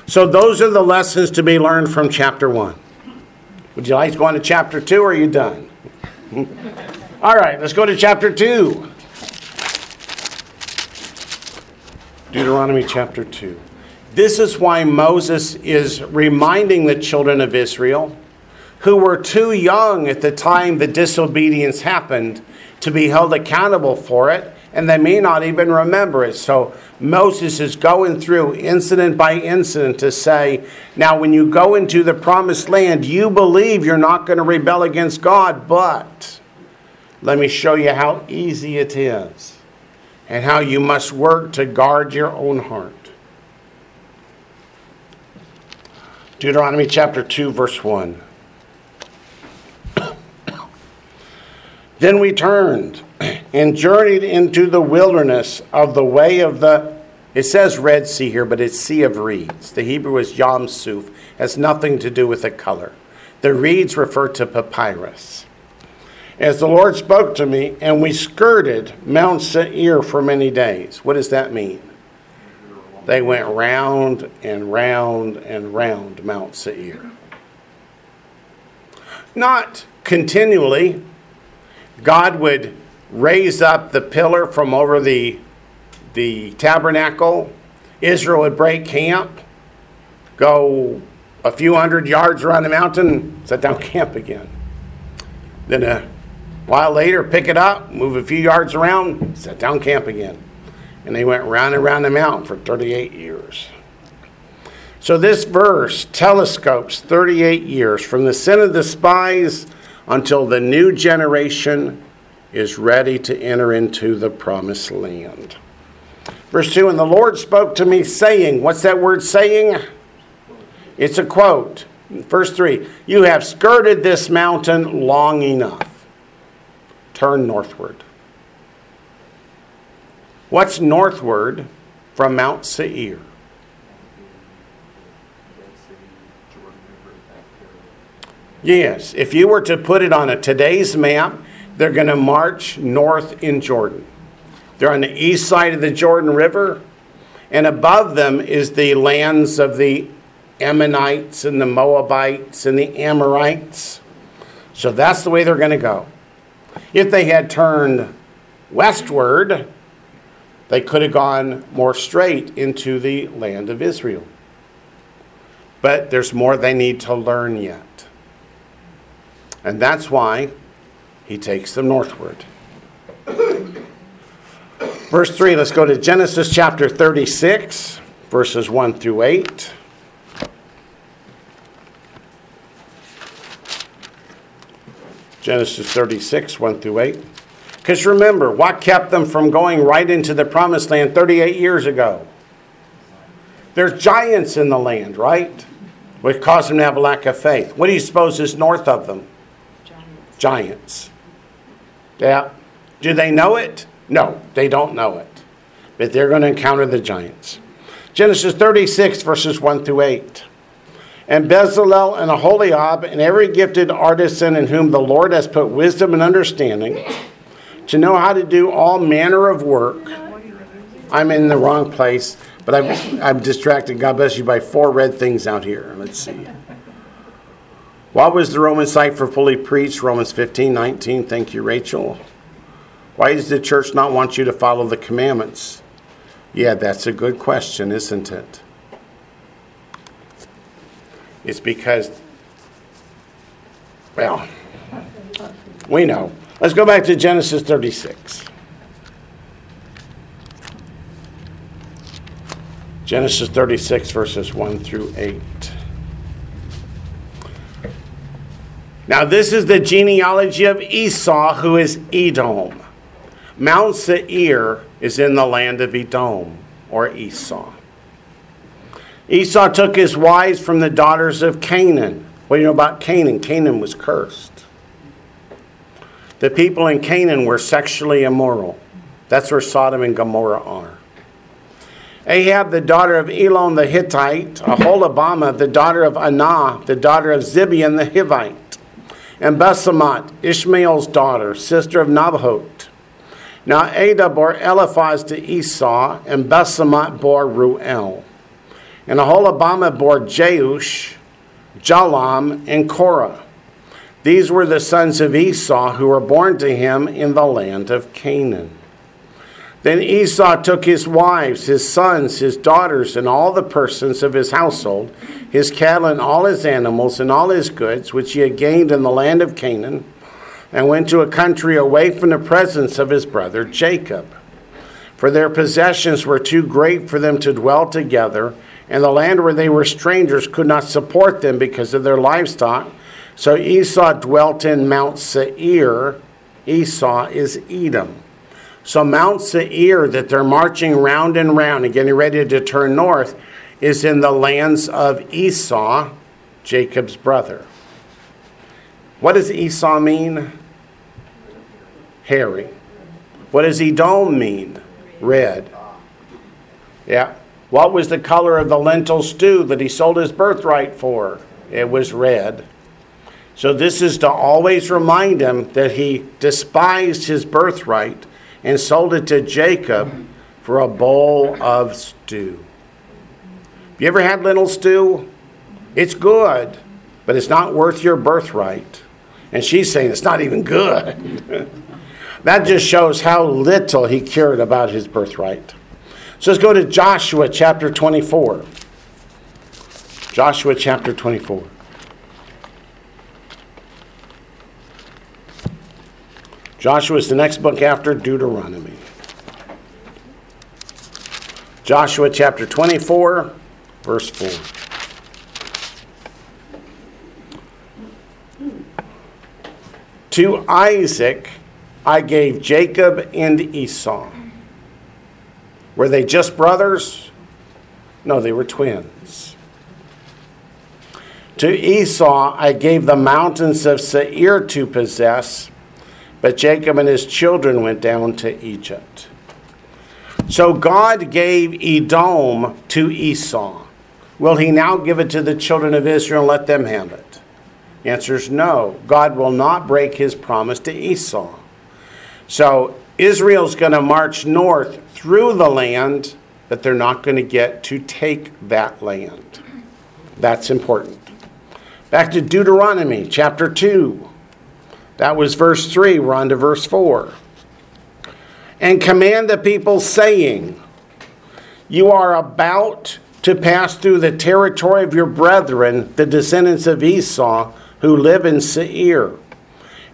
So those are the lessons to be learned from chapter 1. Would you like to go on to chapter 2, or are you done? All right, let's go to chapter 2. Deuteronomy chapter 2. This is why Moses is reminding the children of Israel, who were too young at the time the disobedience happened, to be held accountable for it. And they may not even remember it. So Moses is going through incident by incident to say, now when you go into the promised land, you believe you're not going to rebel against God, but let me show you how easy it is and how you must work to guard your own heart. Deuteronomy chapter 2, verse 1. Then we turned and journeyed into the wilderness of the way of the... It says Red Sea here, but it's Sea of Reeds. The Hebrew is Yam Suf. It has nothing to do with the color. The reeds refer to papyrus. As the Lord spoke to me, and we skirted Mount Seir for many days. What does that mean? They went round and round and round Mount Seir. Not continually. God would raise up the pillar from over the tabernacle. Israel would break camp, go a few hundred yards around the mountain, set down camp again. Then a while later, pick it up, move a few yards around, set down camp again. And they went round and round the mountain for 38 years. So this verse telescopes 38 years from the sin of the spies until the new generation is ready to enter into the promised land. Verse 2, and the Lord spoke to me, saying, what's that word saying? It's a quote. Verse 3, you have skirted this mountain long enough. Turn northward. What's northward from Mount Seir? Yes, if you were to put it on a today's map, they're going to march north in Jordan. They're on the east side of the Jordan River, and above them is the lands of the Ammonites and the Moabites and the Amorites. So that's the way they're going to go. If they had turned westward, they could have gone more straight into the land of Israel. But there's more they need to learn yet. And that's why he takes them northward. Verse 3, let's go to Genesis chapter 36, verses 1 through 8. Genesis 36, 1 through 8. Because remember, what kept them from going right into the promised land 38 years ago? There's giants in the land, right? Which caused them to have a lack of faith. What do you suppose is north of them? Giants. Yeah. Do they know it? No, they don't know it. But they're going to encounter the giants. Genesis 36, verses 1 through 8. And Bezalel and Aholiab and every gifted artisan in whom the Lord has put wisdom and understanding to know how to do all manner of work. I'm in the wrong place, but I'm distracted. God bless you by four red things out here. Let's see. What was the Roman site for fully preached? Romans 15:19. Thank you, Rachel. Why does the church not want you to follow the commandments? Yeah, that's a good question, isn't it? It's because, well, we know. Let's go back to Genesis 36. Genesis 36, verses 1 through 8. Now this is the genealogy of Esau, who is Edom. Mount Seir is in the land of Edom, or Esau. Esau took his wives from the daughters of Canaan. What do you know about Canaan? Canaan was cursed. The people in Canaan were sexually immoral. That's where Sodom and Gomorrah are. Ahab, the daughter of Elon the Hittite, Aholibamah, the daughter of Anah, the daughter of Zibeon the Hivite, and Basemat, Ishmael's daughter, sister of Naboth. Now Ada bore Eliphaz to Esau, and Basemat bore Reuel. And Aholibamah bore Jeush, Jalam, and Korah. These were the sons of Esau who were born to him in the land of Canaan. Then Esau took his wives, his sons, his daughters, and all the persons of his household, his cattle and all his animals and all his goods, which he had gained in the land of Canaan, and went to a country away from the presence of his brother Jacob. For their possessions were too great for them to dwell together, and the land where they were strangers could not support them because of their livestock. So Esau dwelt in Mount Seir. Esau is Edom. So Mount Seir, that they're marching round and round and getting ready to turn north, is in the lands of Esau, Jacob's brother. What does Esau mean? Hairy. What does Edom mean? Red. Yeah. What was the color of the lentil stew that he sold his birthright for? It was red. So this is to always remind him that he despised his birthright and sold it to Jacob for a bowl of stew. Have you ever had lentil stew? It's good, but it's not worth your birthright. And she's saying it's not even good. That just shows how little he cared about his birthright. So let's go to Joshua chapter 24. Joshua chapter 24. Joshua is the next book after Deuteronomy. Joshua chapter 24, verse 4. To Isaac I gave Jacob and Esau. Were they just brothers? No, they were twins. To Esau I gave the mountains of Seir to possess, but Jacob and his children went down to Egypt. So God gave Edom to Esau. Will he now give it to the children of Israel and let them have it? The answer is no. God will not break his promise to Esau. So Israel's going to march north through the land, but they're not going to get to take that land. That's important. Back to Deuteronomy chapter 2. That was verse 3. We're on to verse 4. And command the people, saying, you are about to pass through the territory of your brethren, the descendants of Esau, who live in Seir,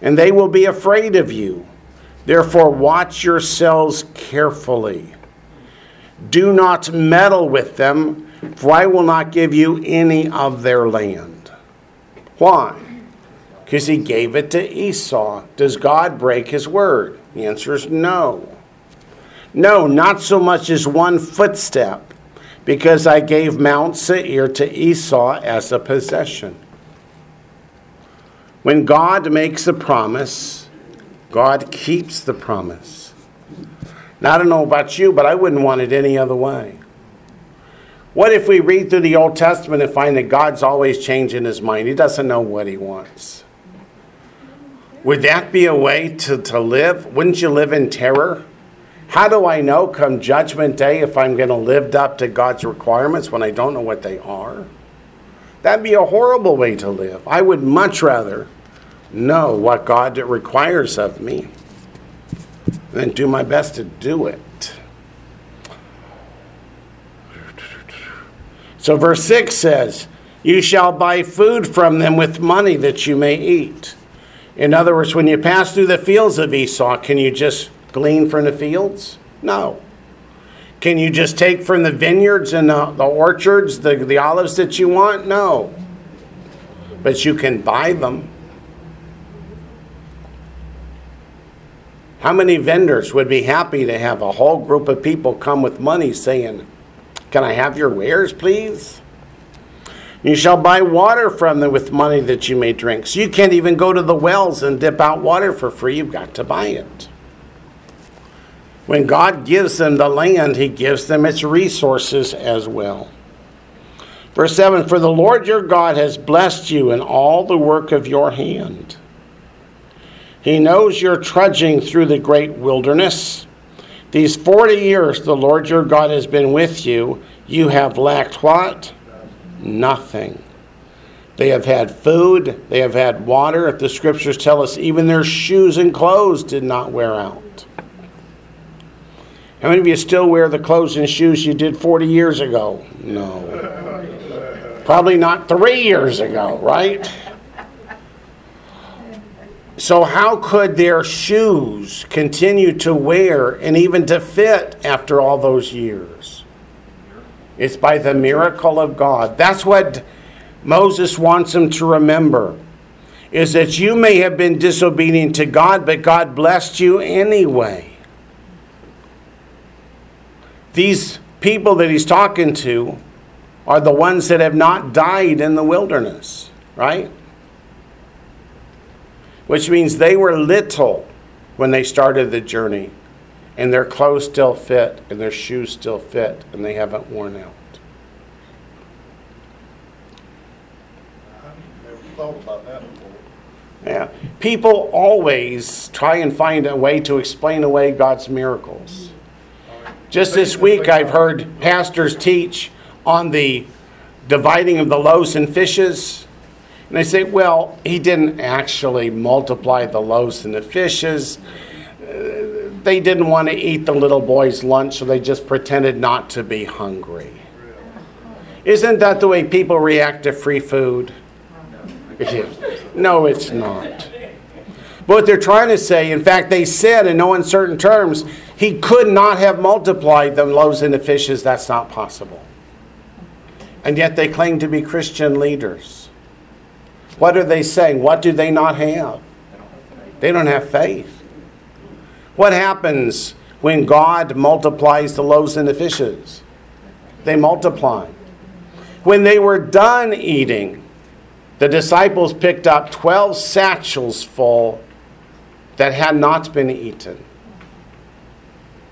and they will be afraid of you. Therefore, watch yourselves carefully. Do not meddle with them, for I will not give you any of their land. Why? Because he gave it to Esau. Does God break his word? The answer is no. No, not so much as one footstep, because I gave Mount Seir to Esau as a possession. When God makes a promise, God keeps the promise. Now, I don't know about you, but I wouldn't want it any other way. What if we read through the Old Testament and find that God's always changing his mind? He doesn't know what he wants. Would that be a way to live? Wouldn't you live in terror? How do I know come Judgment Day if I'm going to live up to God's requirements when I don't know what they are? That'd be a horrible way to live. I would much rather know what God requires of me than do my best to do it. So verse 6 says, you shall buy food from them with money that you may eat. In other words, when you pass through the fields of Esau, can you just glean from the fields? No. Can you just take from the vineyards and the orchards, the olives that you want? No. But you can buy them. How many vendors would be happy to have a whole group of people come with money saying, "Can I have your wares, please?" You shall buy water from them with money that you may drink. So you can't even go to the wells and dip out water for free. You've got to buy it. When God gives them the land, He gives them its resources as well. Verse 7, "For the Lord your God has blessed you in all the work of your hand. He knows you're trudging through the great wilderness. These 40 years the Lord your God has been with you. You have lacked what? Nothing." They have had food. They have had water. The scriptures tell us even their shoes and clothes did not wear out. How many of you still wear the clothes and shoes you did 40 years ago? No. Probably not 3 years ago, right? So how could their shoes continue to wear and even to fit after all those years? It's by the miracle of God. That's what Moses wants them to remember, is that you may have been disobedient to God, but God blessed you anyway. These people that he's talking to are the ones that have not died in the wilderness, right? Which means they were little when they started the journey, and their clothes still fit, and their shoes still fit, and they haven't worn out. I never thought about that before. Yeah. People always try and find a way to explain away God's miracles. Just this week I've heard pastors teach on the dividing of the loaves and fishes. And they say, well, he didn't actually multiply the loaves and the fishes. They didn't want to eat the little boy's lunch, so they just pretended not to be hungry. Isn't that the way people react to free food? No, it's not. But what they're trying to say, in fact, they said in no uncertain terms, he could not have multiplied the loaves and the fishes. That's not possible. And yet they claim to be Christian leaders. What are they saying? What do they not have? They don't have faith. What happens when God multiplies the loaves and the fishes? They multiply. When they were done eating, the disciples picked up 12 satchels full that had not been eaten.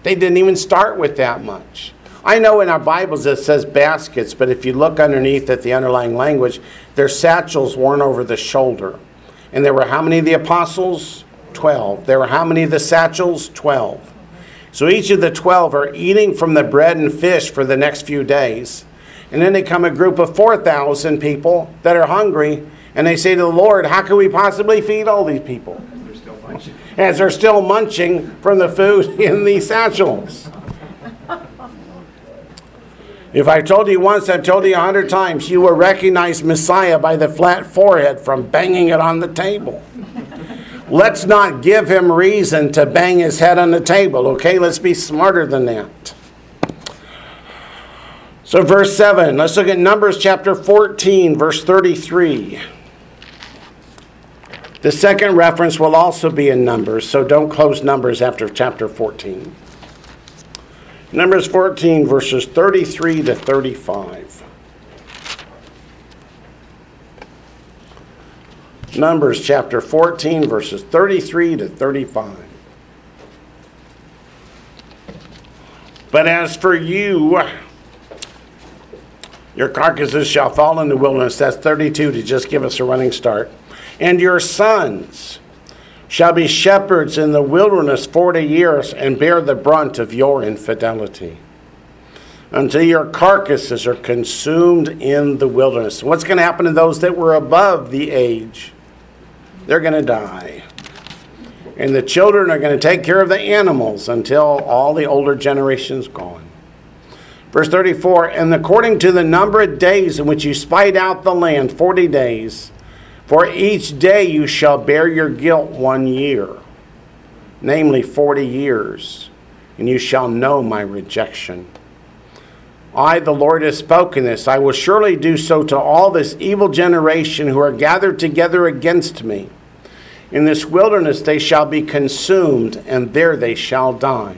They didn't even start with that much. I know in our Bibles it says baskets, but if you look underneath at the underlying language, their satchels worn over the shoulder. And there were how many of the apostles? 12. There were how many of the satchels? 12. So each of the 12 are eating from the bread and fish for the next few days. And then they come a group of 4,000 people that are hungry, and they say to the Lord, how can we possibly feed all these people? As they're still munching from the food in these satchels. If I told you once, I've told you 100 times, you will recognize Messiah by the flat forehead from banging it on the table. Let's not give him reason to bang his head on the table, okay? Let's be smarter than that. So verse 7, let's look at Numbers chapter 14, verse 33. The second reference will also be in Numbers, so don't close Numbers after chapter 14. Numbers 14, verses 33 to 35. Numbers chapter 14, verses 33 to 35. But as for you, your carcasses shall fall in the wilderness. That's 32 to just give us a running start. And your sons shall be shepherds in the wilderness 40 years and bear the brunt of your infidelity until your carcasses are consumed in the wilderness. What's going to happen to those that were above the age? They're going to die. And the children are going to take care of the animals until all the older generations gone. Verse 34, and according to the number of days in which you spied out the land, 40 days, for each day you shall bear your guilt 1 year, namely 40 years, and you shall know my rejection. I, the Lord, have spoken this. I will surely do so to all this evil generation who are gathered together against me. In this wilderness they shall be consumed, and there they shall die.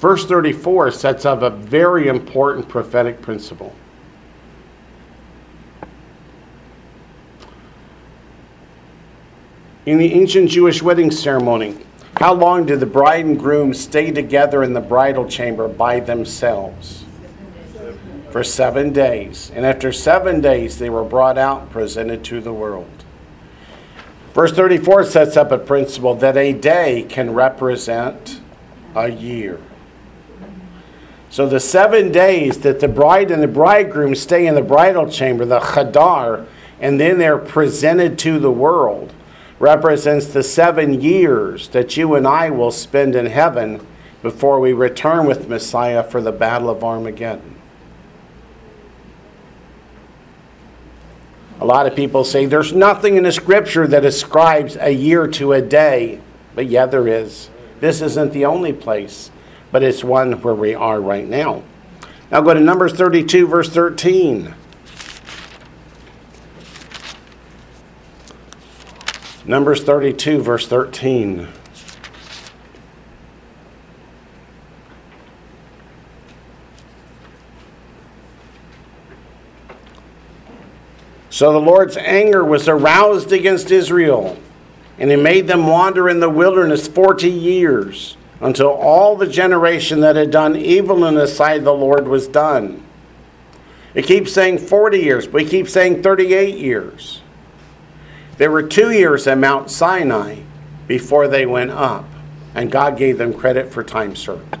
Verse 34 sets up a very important prophetic principle. In the ancient Jewish wedding ceremony, how long did the bride and groom stay together in the bridal chamber by themselves? For 7 days. And after 7 days, they were brought out and presented to the world. Verse 34 sets up a principle that a day can represent a year. So the 7 days that the bride and the bridegroom stay in the bridal chamber, the chadar, and then they're presented to the world, represents the 7 years that you and I will spend in heaven before we return with Messiah for the Battle of Armageddon. A lot of people say there's nothing in the Scripture that ascribes a year to a day, but yeah, there is. This isn't the only place, but it's one where we are right now. Now go to Numbers 32, verse 13. Numbers 32, verse 13. So the Lord's anger was aroused against Israel, and he made them wander in the wilderness 40 years, until all the generation that had done evil in the sight of the Lord was done. It keeps saying 40 years, but it keeps saying 38 years. There were 2 years at Mount Sinai before they went up, and God gave them credit for time served.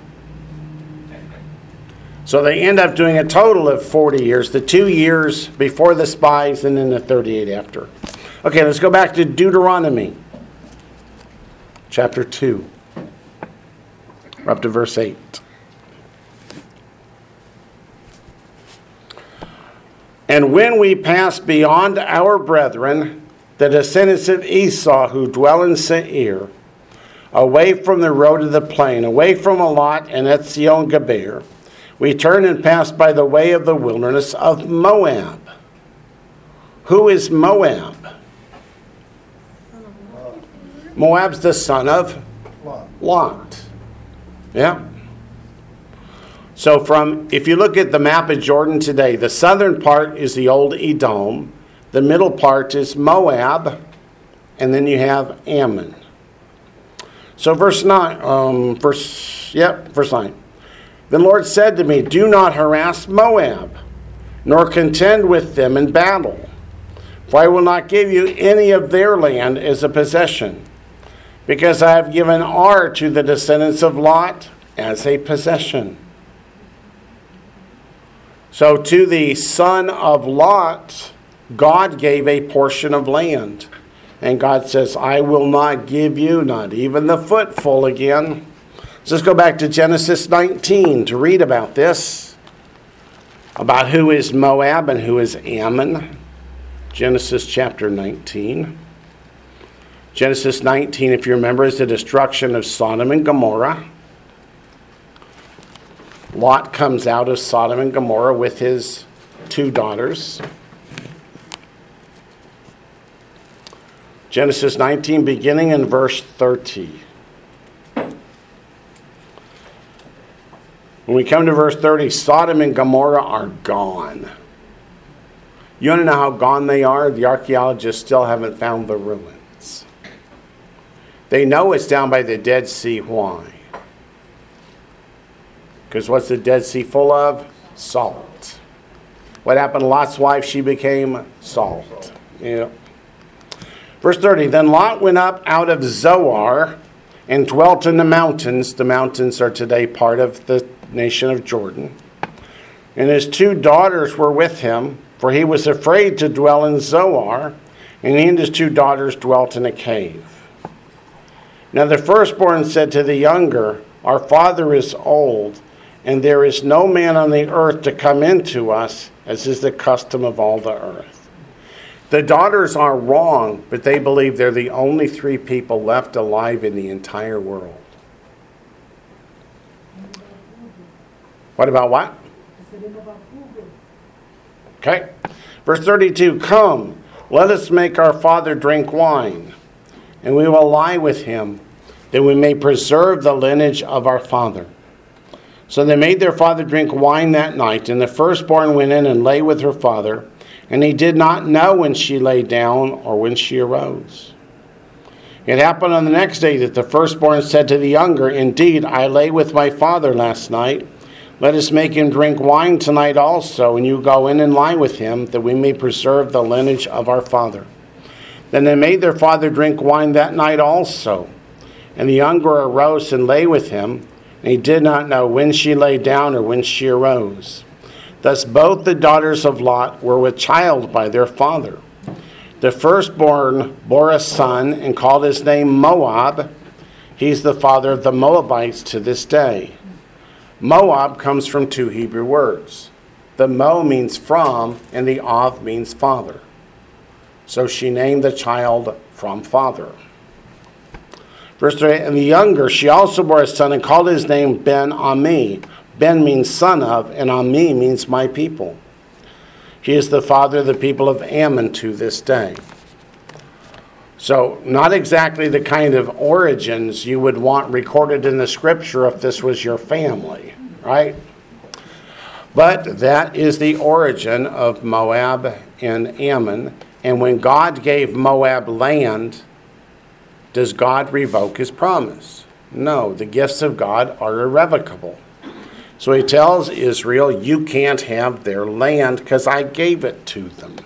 So they end up doing a total of 40 years, the 2 years before the spies and then the 38 after. Okay, let's go back to Deuteronomy chapter 2. We're up to verse 8. And when we pass beyond our brethren, the descendants of Esau who dwell in Seir, away from the road of the plain, away from Elat and Etzion-Geber, we turn and pass by the way of the wilderness of Moab. Who is Moab? Moab's the son of Lot. Yeah. So if you look at the map of Jordan today, the southern part is the old Edom. The middle part is Moab, and then you have Ammon. So verse 9. The Lord said to me, do not harass Moab, nor contend with them in battle, for I will not give you any of their land as a possession, because I have given Ar to the descendants of Lot as a possession. So to the son of Lot, God gave a portion of land. And God says, I will not give you, not even the footful again. So let's go back to Genesis 19 to read about this, about who is Moab and who is Ammon. Genesis chapter 19. Genesis 19, if you remember, is the destruction of Sodom and Gomorrah. Lot comes out of Sodom and Gomorrah with his 2 daughters. Genesis 19, beginning in verse 30. When we come to verse 30, Sodom and Gomorrah are gone. You want to know how gone they are? The archaeologists still haven't found the ruins. They know it's down by the Dead Sea. Why? Because what's the Dead Sea full of? Salt. What happened to Lot's wife? She became salt. Yep. Verse 30, then Lot went up out of Zoar and dwelt in the mountains. The mountains are today part of the nation of Jordan. And his 2 daughters were with him, for he was afraid to dwell in Zoar. And he and his 2 daughters dwelt in a cave. Now the firstborn said to the younger, our father is old, and there is no man on the earth to come in to us, as is the custom of all the earth. The daughters are wrong, but they believe they're the only 3 people left alive in the entire world. What about what? Okay. Verse 32, come, let us make our father drink wine, and we will lie with him, that we may preserve the lineage of our father. So they made their father drink wine that night, and the firstborn went in and lay with her father, and he did not know when she lay down or when she arose. It happened on the next day that the firstborn said to the younger, indeed, I lay with my father last night. Let us make him drink wine tonight also, and you go in and lie with him, that we may preserve the lineage of our father. Then they made their father drink wine that night also. And the younger arose and lay with him, and he did not know when she lay down or when she arose. Thus both the daughters of Lot were with child by their father. The firstborn bore a son and called his name Moab. He's the father of the Moabites to this day. Moab comes from two Hebrew words. The Mo means from, and the Av means father. So she named the child from father. Verse 3, and the younger, she also bore a son and called his name Ben-Ami. Ben means son of, and Ami means my people. He is the father of the people of Ammon to this day. So not exactly the kind of origins you would want recorded in the scripture if this was your family, right? But that is the origin of Moab and Ammon. And when God gave Moab land, does God revoke his promise? No, the gifts of God are irrevocable. So he tells Israel, you can't have their land because I gave it to them.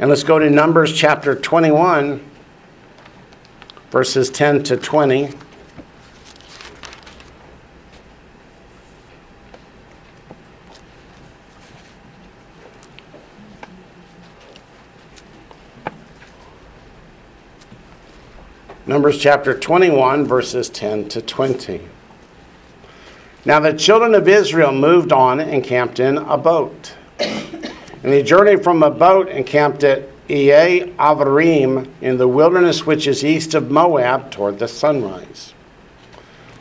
And let's go to Numbers chapter 21, verses 10 to 20. Numbers chapter 21, verses 10 to 20. Now the children of Israel moved on and camped in a boat. And they journeyed from a boat and camped at Iye Avarim in the wilderness which is east of Moab toward the sunrise.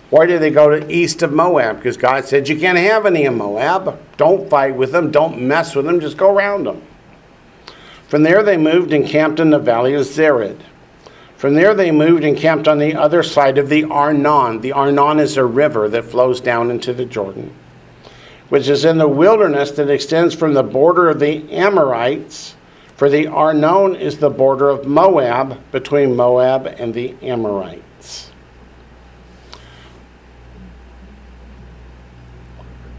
Why did they go to east of Moab? Because God said, you can't have any in Moab. Don't fight with them. Don't mess with them. Just go around them. From there they moved and camped in the valley of Zered. From there they moved and camped on the other side of the Arnon. The Arnon is a river that flows down into the Jordan, which is in the wilderness that extends from the border of the Amorites, for the Arnon is the border of Moab, between Moab and the Amorites.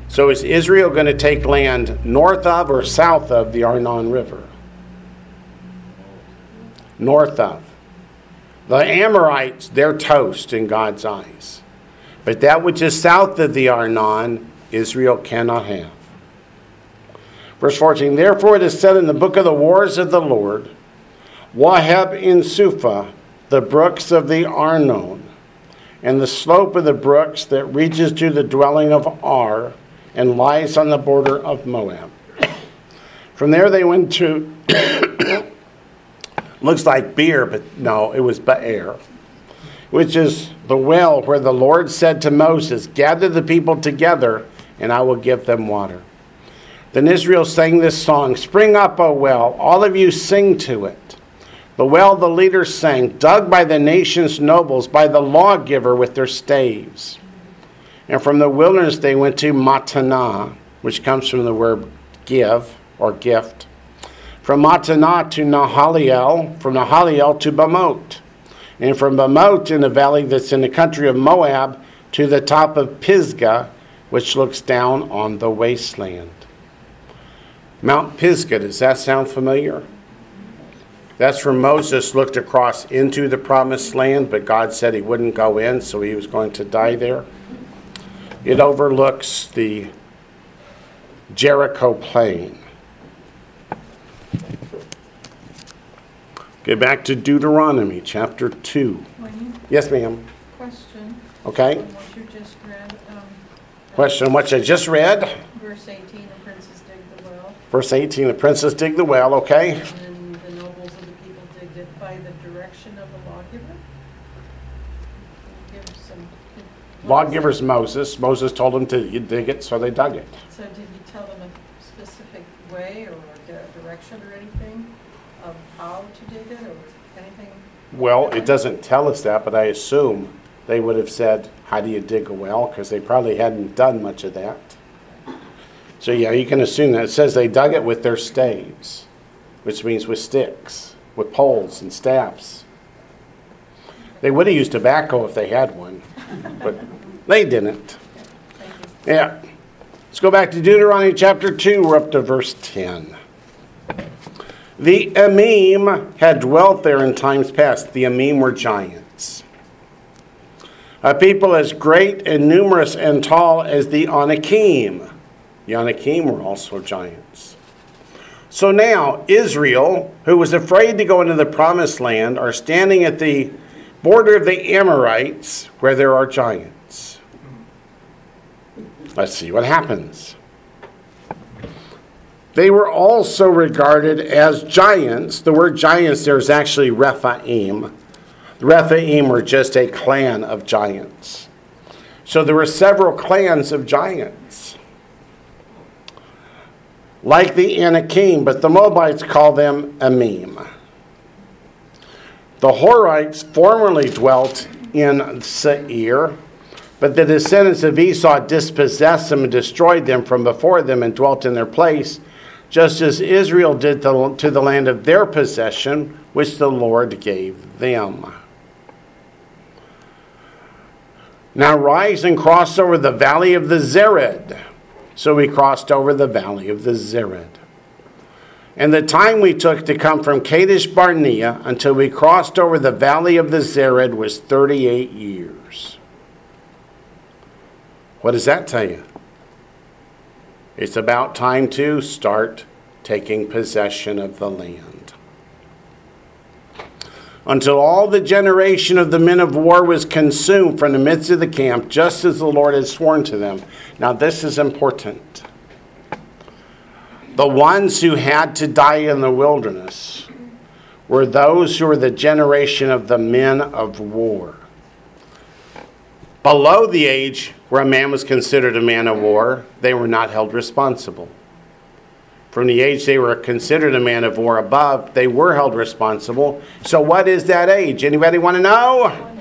So is Israel going to take land north of or south of the Arnon River? North of. The Amorites, they're toast in God's eyes. But that which is south of the Arnon, Israel cannot have. Verse 14, therefore it is said in the book of the wars of the Lord, Wahab in Sufa, the brooks of the Arnon, and the slope of the brooks that reaches to the dwelling of Ar, and lies on the border of Moab. From there they went to, looks like beer, but no, it was Ba'er, which is the well where the Lord said to Moses, gather the people together, and I will give them water. Then Israel sang this song, spring up, O well, all of you sing to it. The well the leaders sang, dug by the nation's nobles, by the lawgiver with their staves. And from the wilderness they went to Matanah, which comes from the word give or gift. From Matanah to Nahaliel, from Nahaliel to Bamot. And from Bamot in the valley that's in the country of Moab to the top of Pisgah, which looks down on the wasteland. Mount Pisgah, does that sound familiar? That's where Moses looked across into the promised land, but God said he wouldn't go in, so he was going to die there. It overlooks the Jericho plain. Get back to Deuteronomy chapter 2. Yes, ma'am. Question. Okay. What you just read. Question, what you just read. Verse 18, the princes dig the well. Verse 18, the princes dig the well, okay. And then the nobles of the people digged it by the direction of the lawgiver. Give some lawgiver's Moses. Moses told them to dig it, so they dug it. So did you tell them a specific way or direction or anything of how to dig it or anything? Well, it doesn't tell us that, but I assume they would have said, how do you dig a well? Because they probably hadn't done much of that. So yeah, you can assume that. It says they dug it with their staves, which means with sticks, with poles and staffs. They would have used tobacco if they had one, but they didn't. Yeah. Let's go back to Deuteronomy chapter 2. We're up to verse 10. The Amim had dwelt there in times past. The Amim were giants. A people as great and numerous and tall as the Anakim. The Anakim were also giants. So now Israel, who was afraid to go into the promised land, are standing at the border of the Amorites, where there are giants. Let's see what happens. They were also regarded as giants. The word giants there is actually Rephaim. The Rephaim were just a clan of giants. So there were several clans of giants, like the Anakim, but the Moabites call them Amim. The Horites formerly dwelt in Seir, but the descendants of Esau dispossessed them and destroyed them from before them and dwelt in their place, just as Israel did to the land of their possession, which the Lord gave them. Now rise and cross over the valley of the Zered. So we crossed over the valley of the Zered. And the time we took to come from Kadesh Barnea until we crossed over the valley of the Zered was 38 years. What does that tell you? It's about time to start taking possession of the land. Until all the generation of the men of war was consumed from the midst of the camp, just as the Lord had sworn to them. Now this is important. The ones who had to die in the wilderness were those who were the generation of the men of war. Below the age where a man was considered a man of war, they were not held responsible. From the age they were considered a man of war above, they were held responsible. So what is that age? Anybody want to know?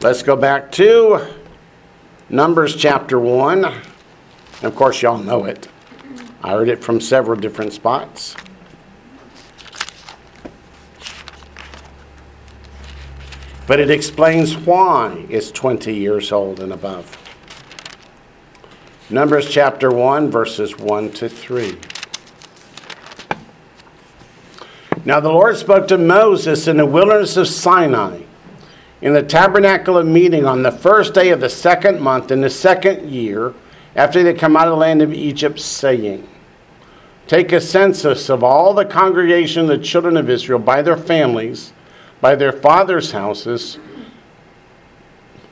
Let's go back to Numbers chapter 1. And of course, y'all know it. I heard it from several different spots. But it explains why it's 20 years old and above. Numbers chapter 1, verses 1 to 3. Now the Lord spoke to Moses in the wilderness of Sinai, in the tabernacle of meeting on the first day of the second month in the second year, after they come out of the land of Egypt, saying, take a census of all the congregation of the children of Israel by their families, by their fathers' houses,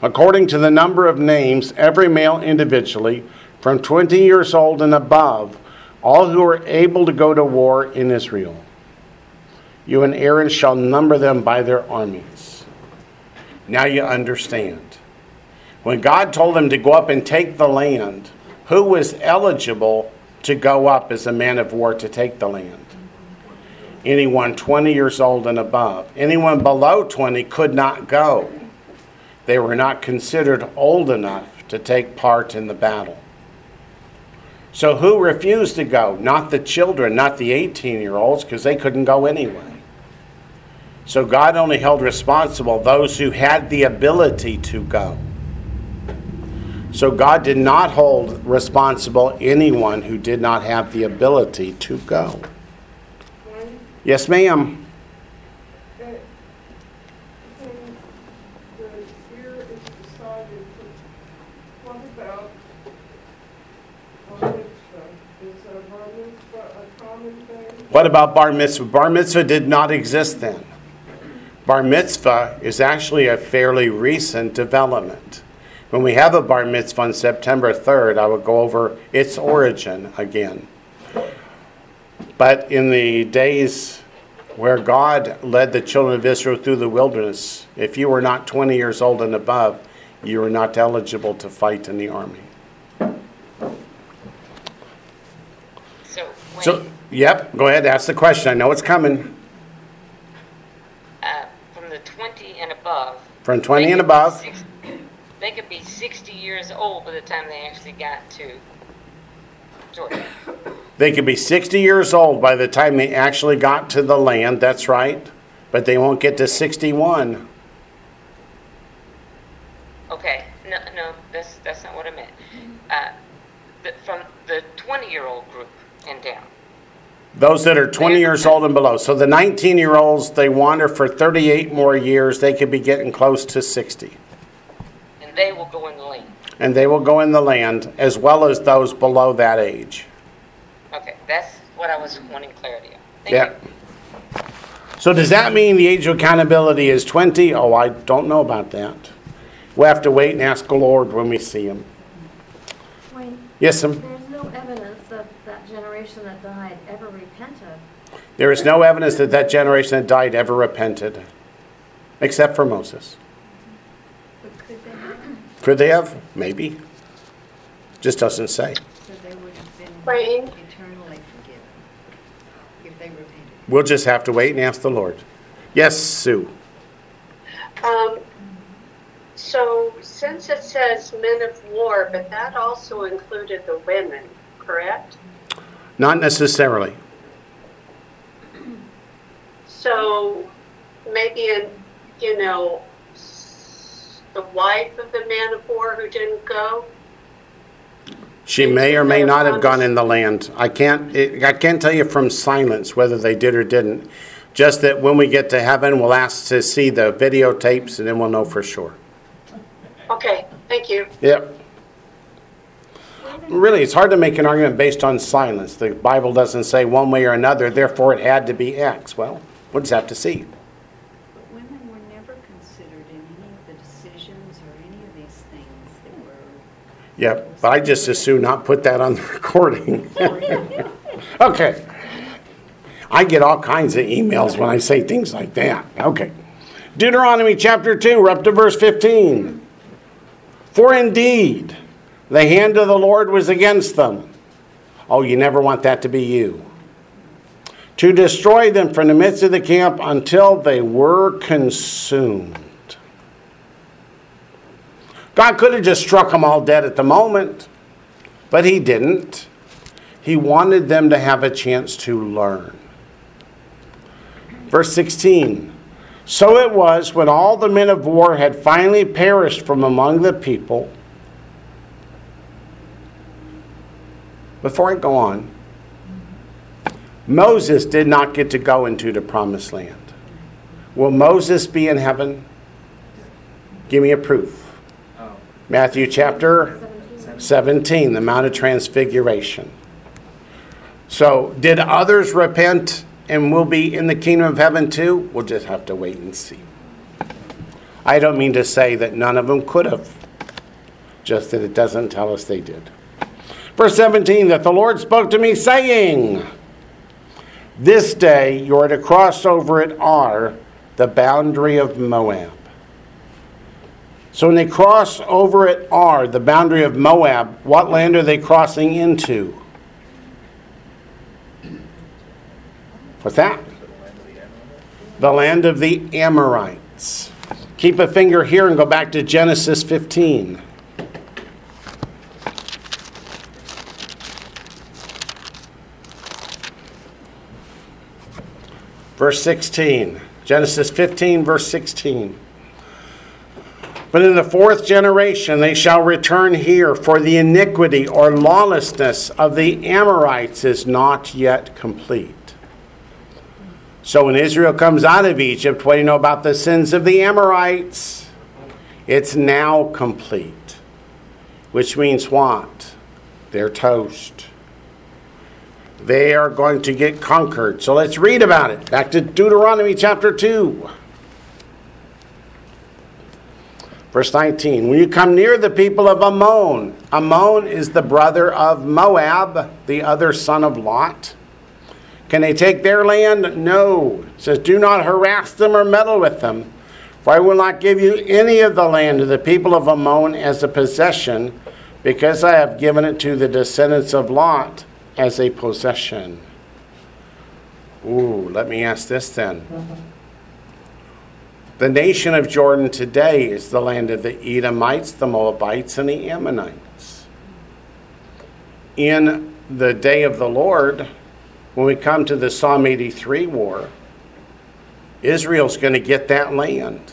according to the number of names, every male individually, from 20 years old and above, all who are able to go to war in Israel. You and Aaron shall number them by their armies. Now you understand. When God told them to go up and take the land, who was eligible to go up as a man of war to take the land? Anyone 20 years old and above. Anyone below 20 could not go. They were not considered old enough to take part in the battle. So who refused to go? Not the children, not the 18-year-olds, because they couldn't go anyway. So God only held responsible those who had the ability to go. So God did not hold responsible anyone who did not have the ability to go. Yes, ma'am. When the year is decided, what about bar mitzvah? Is a bar mitzvah a common thing? What about bar mitzvah? Bar mitzvah did not exist then. Bar mitzvah is actually a fairly recent development. When we have a bar mitzvah on September 3rd, I will go over its origin again. But in the days where God led the children of Israel through the wilderness, if you were not 20 years old and above, you are not eligible to fight in the army. So yep, go ahead, ask the question. I know it's coming. From the 20 and above. From 20 and above. They could be 60 years old by the time they actually got to Jordan. They could be 60 years old by the time they actually got to the land, that's right. But they won't get to 61. Okay, no, that's not what I meant. From the 20-year-old group and down. Those that are 20 years old and below. So the 19-year-olds, they wander for 38 more years. They could be getting close to 60. And they will go in the land. And they will go in the land, as well as those below that age. Okay, that's what I was wanting clarity on. Thank you. So does that mean the age of accountability is 20? Oh, I don't know about that. We'll have to wait and ask the Lord when we see him. Wait. Yes, ma'am? There's no evidence that that generation that died ever repented. There is no evidence that that generation that died ever repented, except for Moses. But could they have? Could they have? Maybe. Just doesn't say. So they would have been eternally forgiven if they repented. We'll just have to wait and ask the Lord. Yes, Sue? So, since it says men of war, but that also included the women, correct? Not necessarily. So, maybe, the wife of the man of war who didn't go? She may or may not have gone in the land. I can't tell you from silence whether they did or didn't. Just that when we get to heaven, we'll ask to see the videotapes, and then we'll know for sure. Okay, thank you. Yep. Really, it's hard to make an argument based on silence. The Bible doesn't say one way or another, therefore it had to be X. Well, we'll just have to see. But women were never considered in any of the decisions or any of these things that were... Yeah, but I just as soon not put that on the recording. Okay. I get all kinds of emails when I say things like that. Okay. Deuteronomy chapter 2, we're up to verse 15. For indeed, the hand of the Lord was against them. Oh, you never want that to be you. To destroy them from the midst of the camp until they were consumed. God could have just struck them all dead at the moment, but he didn't. He wanted them to have a chance to learn. Verse 16. So it was when all the men of war had finally perished from among the people. Before I go on, Moses did not get to go into the promised land. Will Moses be in heaven? Give me a proof. Matthew chapter 17, the Mount of Transfiguration. So did others repent? And we'll be in the kingdom of heaven too? We'll just have to wait and see. I don't mean to say that none of them could have. Just that it doesn't tell us they did. Verse 17, that the Lord spoke to me, saying, this day you are to cross over at Ar, the boundary of Moab. So when they cross over at Ar, the boundary of Moab, what land are they crossing into? What's that? The land of the Amorites. Keep a finger here and go back to Genesis 15. Verse 16. Genesis 15, verse 16. But in the fourth generation they shall return here, for the iniquity or lawlessness of the Amorites is not yet complete. So when Israel comes out of Egypt, what do you know about the sins of the Amorites? It's now complete. Which means what? They're toast. They are going to get conquered. So let's read about it. Back to Deuteronomy chapter 2. Verse 19. When you come near the people of Ammon. Ammon is the brother of Moab, the other son of Lot. Can they take their land? No. It says, do not harass them or meddle with them, For I will not give you any of the land of the people of Ammon as a possession, because I have given it to the descendants of Lot as a possession. Ooh, let me ask this then. The nation of Jordan today is the land of the Edomites, the Moabites, and the Ammonites. In the day of the Lord, when we come to the Psalm 83 war, Israel's going to get that land.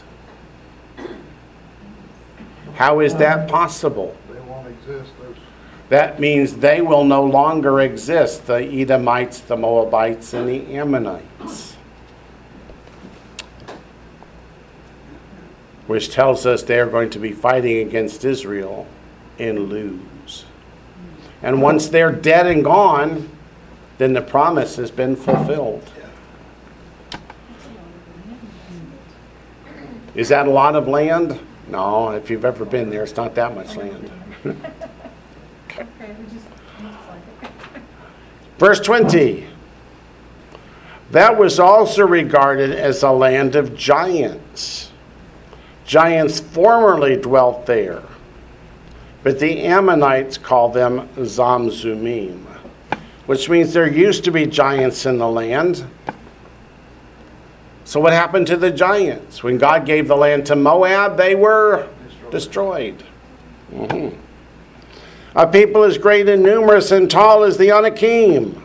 How is that possible? They won't exist. That means they will no longer exist, the Edomites, the Moabites, and the Ammonites. Which tells us they are going to be fighting against Israel and lose. And once they're dead and gone, then the promise has been fulfilled. Is that a lot of land? No, if you've ever been there, it's not that much land. Verse 20. That was also regarded as a land of giants. Giants formerly dwelt there, but the Ammonites call them Zamzumim, which means there used to be giants in the land. So what happened to the giants? When God gave the land to Moab, they were destroyed. Mm-hmm. A people as great and numerous and tall as the Anakim.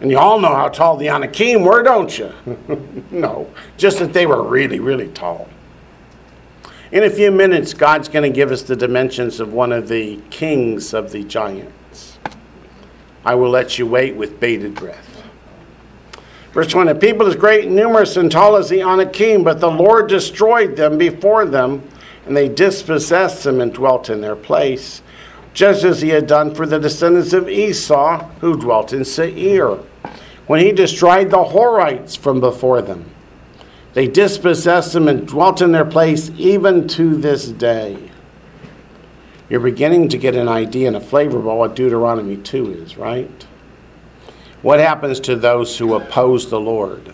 And you all know how tall the Anakim were, don't you? No, just that they were really, really tall. In a few minutes, God's going to give us the dimensions of one of the kings of the giants. I will let you wait with bated breath. Verse 20, people as great and numerous and tall as the Anakim, but the Lord destroyed them before them, and they dispossessed them and dwelt in their place, just as he had done for the descendants of Esau, who dwelt in Seir, when he destroyed the Horites from before them. They dispossessed them and dwelt in their place even to this day. You're beginning to get an idea and a flavor about what Deuteronomy 2 is, right? What happens to those who oppose the Lord?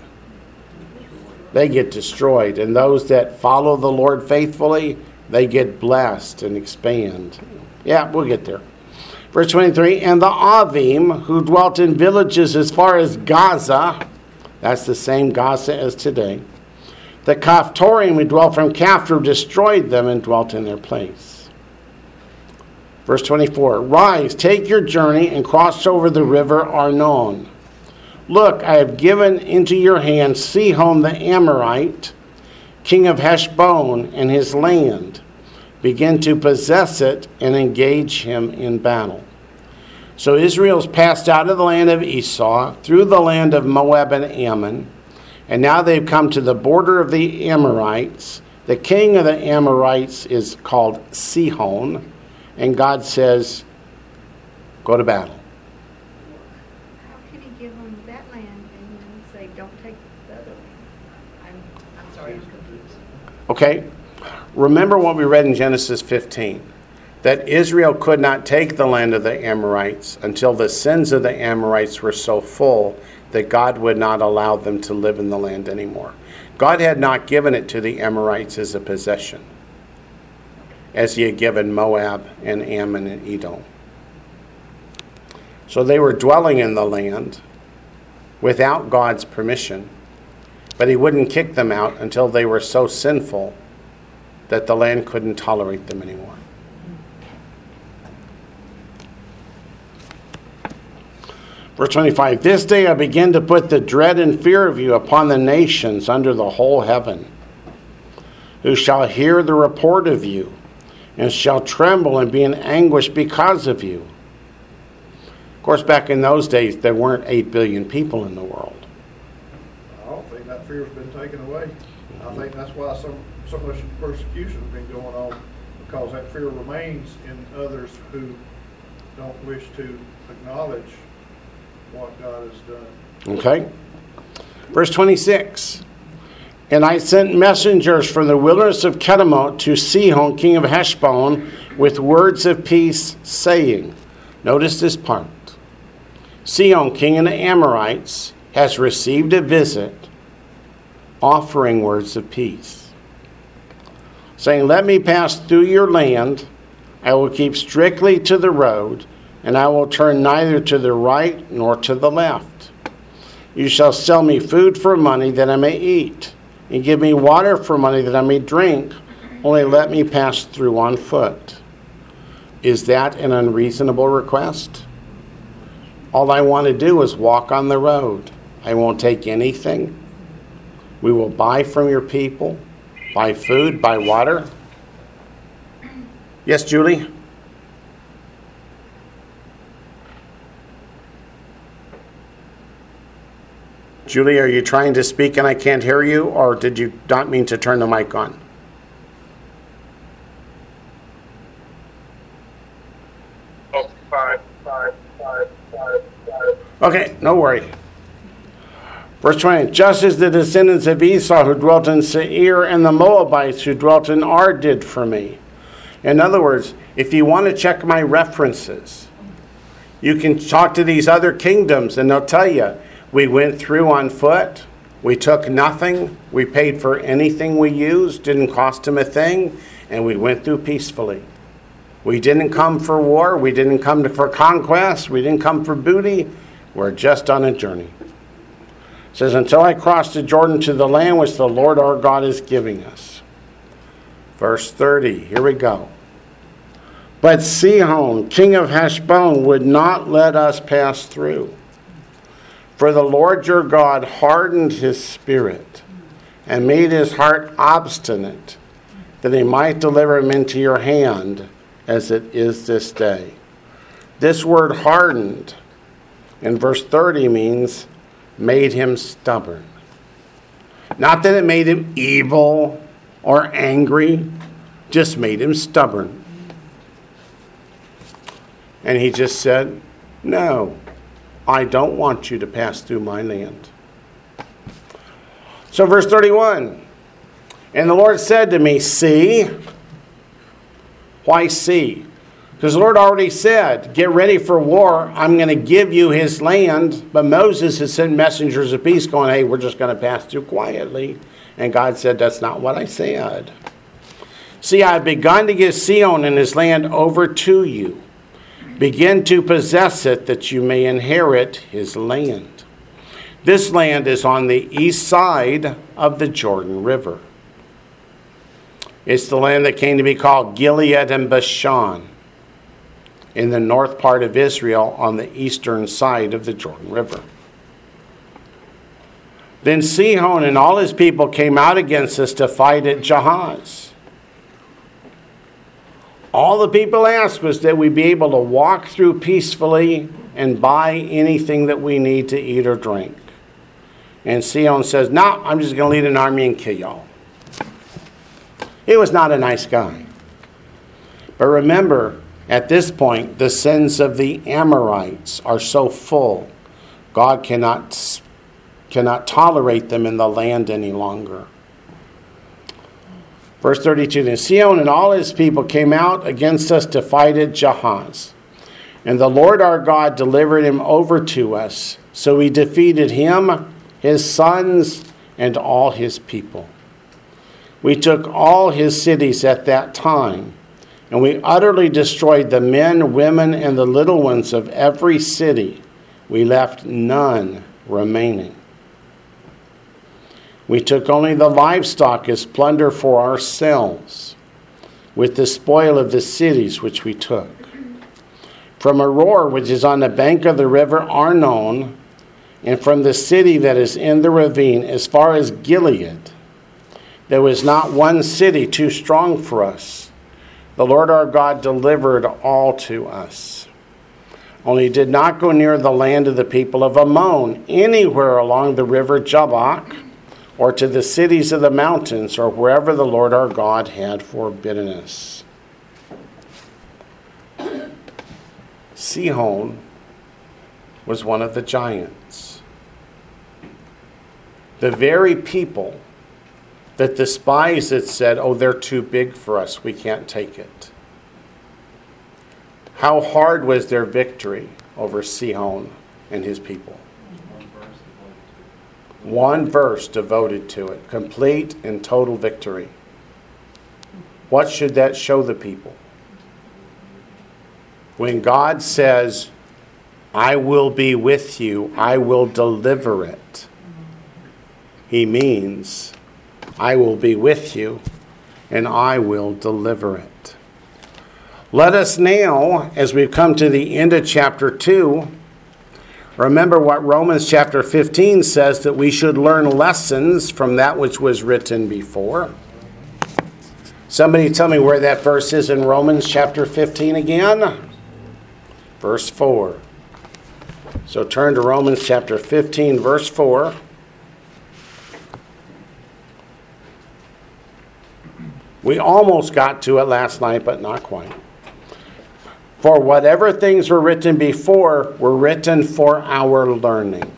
They get destroyed. And those that follow the Lord faithfully, they get blessed and expand. Yeah, we'll get there. Verse 23, and the Avim, who dwelt in villages as far as Gaza, that's the same Gaza as today, the Kaftorim, who dwelt from Kaftor, destroyed them and dwelt in their place. Verse 24, rise, take your journey, and cross over the river Arnon. Look, I have given into your hand Sihon the Amorite, king of Heshbon, and his land. Begin to possess it and engage him in battle. So Israel's passed out of the land of Esau, through the land of Moab and Ammon, and now they've come to the border of the Amorites. The king of the Amorites is called Sihon. And God says, go to battle. How can he give them that land and then say, don't take the other land? I'm sorry, I'm confused. Okay. Remember what we read in Genesis 15, that Israel could not take the land of the Amorites until the sins of the Amorites were so full that God would not allow them to live in the land anymore. God had not given it to the Amorites as a possession, as he had given Moab and Ammon and Edom. So they were dwelling in the land without God's permission, but he wouldn't kick them out until they were so sinful that the land couldn't tolerate them anymore. Verse 25, this day I begin to put the dread and fear of you upon the nations under the whole heaven, who shall hear the report of you, and shall tremble and be in anguish because of you. Of course, back in those days, there weren't 8 billion people in the world. I don't think that fear has been taken away. I think that's why so much persecution has been going on, because that fear remains in others who don't wish to acknowledge what God has done. Okay. Verse 26. And I sent messengers from the wilderness of Kedemot to Sihon, king of Heshbon, with words of peace, saying, notice this part. Sihon, king of the Amorites, has received a visit, offering words of peace. saying, "Let me pass through your land. I will keep strictly to the road, and I will turn neither to the right nor to the left. You shall sell me food for money that I may eat, and give me water for money that I may drink, only let me pass through on foot." Is that an unreasonable request? All I want to do is walk on the road. I won't take anything. We will buy from your people, buy food, buy water. Yes, Julie? Julie, are you trying to speak and I can't hear you, or did you not mean to turn the mic on? Oh, five. Okay, no worry. Verse 20, just as the descendants of Esau who dwelt in Seir and the Moabites who dwelt in Ar did for me. In other words, if you want to check my references, you can talk to these other kingdoms and they'll tell you, we went through on foot, we took nothing, we paid for anything we used, didn't cost them a thing, and we went through peacefully. We didn't come for war, we didn't come for conquest, we didn't come for booty, we're just on a journey. It says, until I crossed the Jordan to the land which the Lord our God is giving us. Verse 30, here we go. But Sihon, king of Heshbon, would not let us pass through. For the Lord your God hardened his spirit and made his heart obstinate, that he might deliver him into your hand, as it is this day. This word hardened in verse 30 means made him stubborn. Not that it made him evil or angry, just made him stubborn. And he just said, no, I don't want you to pass through my land. So verse 31, and the Lord said to me, see. Why see? Because the Lord already said, get ready for war, I'm going to give you his land. But Moses had sent messengers of peace going, hey, we're just going to pass through quietly. And God said, that's not what I said. See, I have begun to give Sihon and his land over to you. Begin to possess it that you may inherit his land. This land is on the east side of the Jordan River. It's the land that came to be called Gilead and Bashan in the north part of Israel on the eastern side of the Jordan River. Then Sihon and all his people came out against us to fight at Jahaz. All the people asked was that we be able to walk through peacefully and buy anything that we need to eat or drink. And Sihon says, no, I'm just going to lead an army and kill y'all. He was not a nice guy. But remember, at this point, the sins of the Amorites are so full, God cannot tolerate them in the land any longer. Verse 32, then Sihon and all his people came out against us to fight at Jahaz. And the Lord our God delivered him over to us, so we defeated him, his sons, and all his people. We took all his cities at that time, and we utterly destroyed the men, women, and the little ones of every city. We left none remaining. We took only the livestock as plunder for ourselves, with the spoil of the cities which we took. From Aroer, which is on the bank of the river Arnon, and from the city that is in the ravine, as far as Gilead, there was not one city too strong for us. The Lord our God delivered all to us. Only did not go near the land of the people of Ammon, anywhere along the river Jabbok, or to the cities of the mountains, or wherever the Lord our God had forbidden us. Sihon was one of the giants. The very people that the spies had said, oh, they're too big for us, we can't take it. How hard was their victory over Sihon and his people? One verse devoted to it. Complete and total victory. What should that show the people? When God says, I will be with you, I will deliver it, he means, I will be with you, and I will deliver it. Let us now, as we've come to the end of chapter 2, remember what Romans chapter 15 says, that we should learn lessons from that which was written before. Somebody tell me where that verse is in Romans chapter 15 again. Verse 4. So turn to Romans chapter 15, verse 4. We almost got to it last night, but not quite. For whatever things were written before were written for our learning.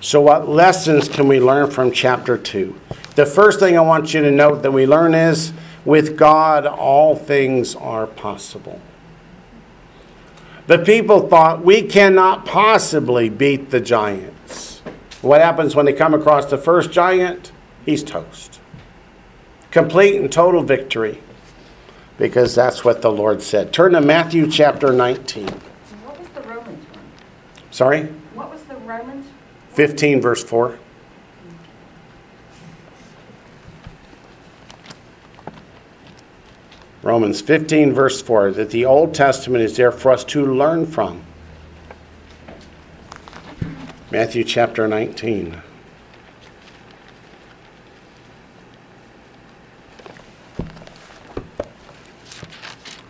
So what lessons can we learn from chapter 2? The first thing I want you to note that we learn is, with God, all things are possible. The people thought, we cannot possibly beat the giants. What happens when they come across the first giant? He's toast. Complete and total victory. Because that's what the Lord said. Turn to Matthew chapter 19. What was the Romans one? Sorry? What was the Romans? 15 verse 4. Romans 15 verse 4. That the Old Testament is there for us to learn from. Matthew chapter 19.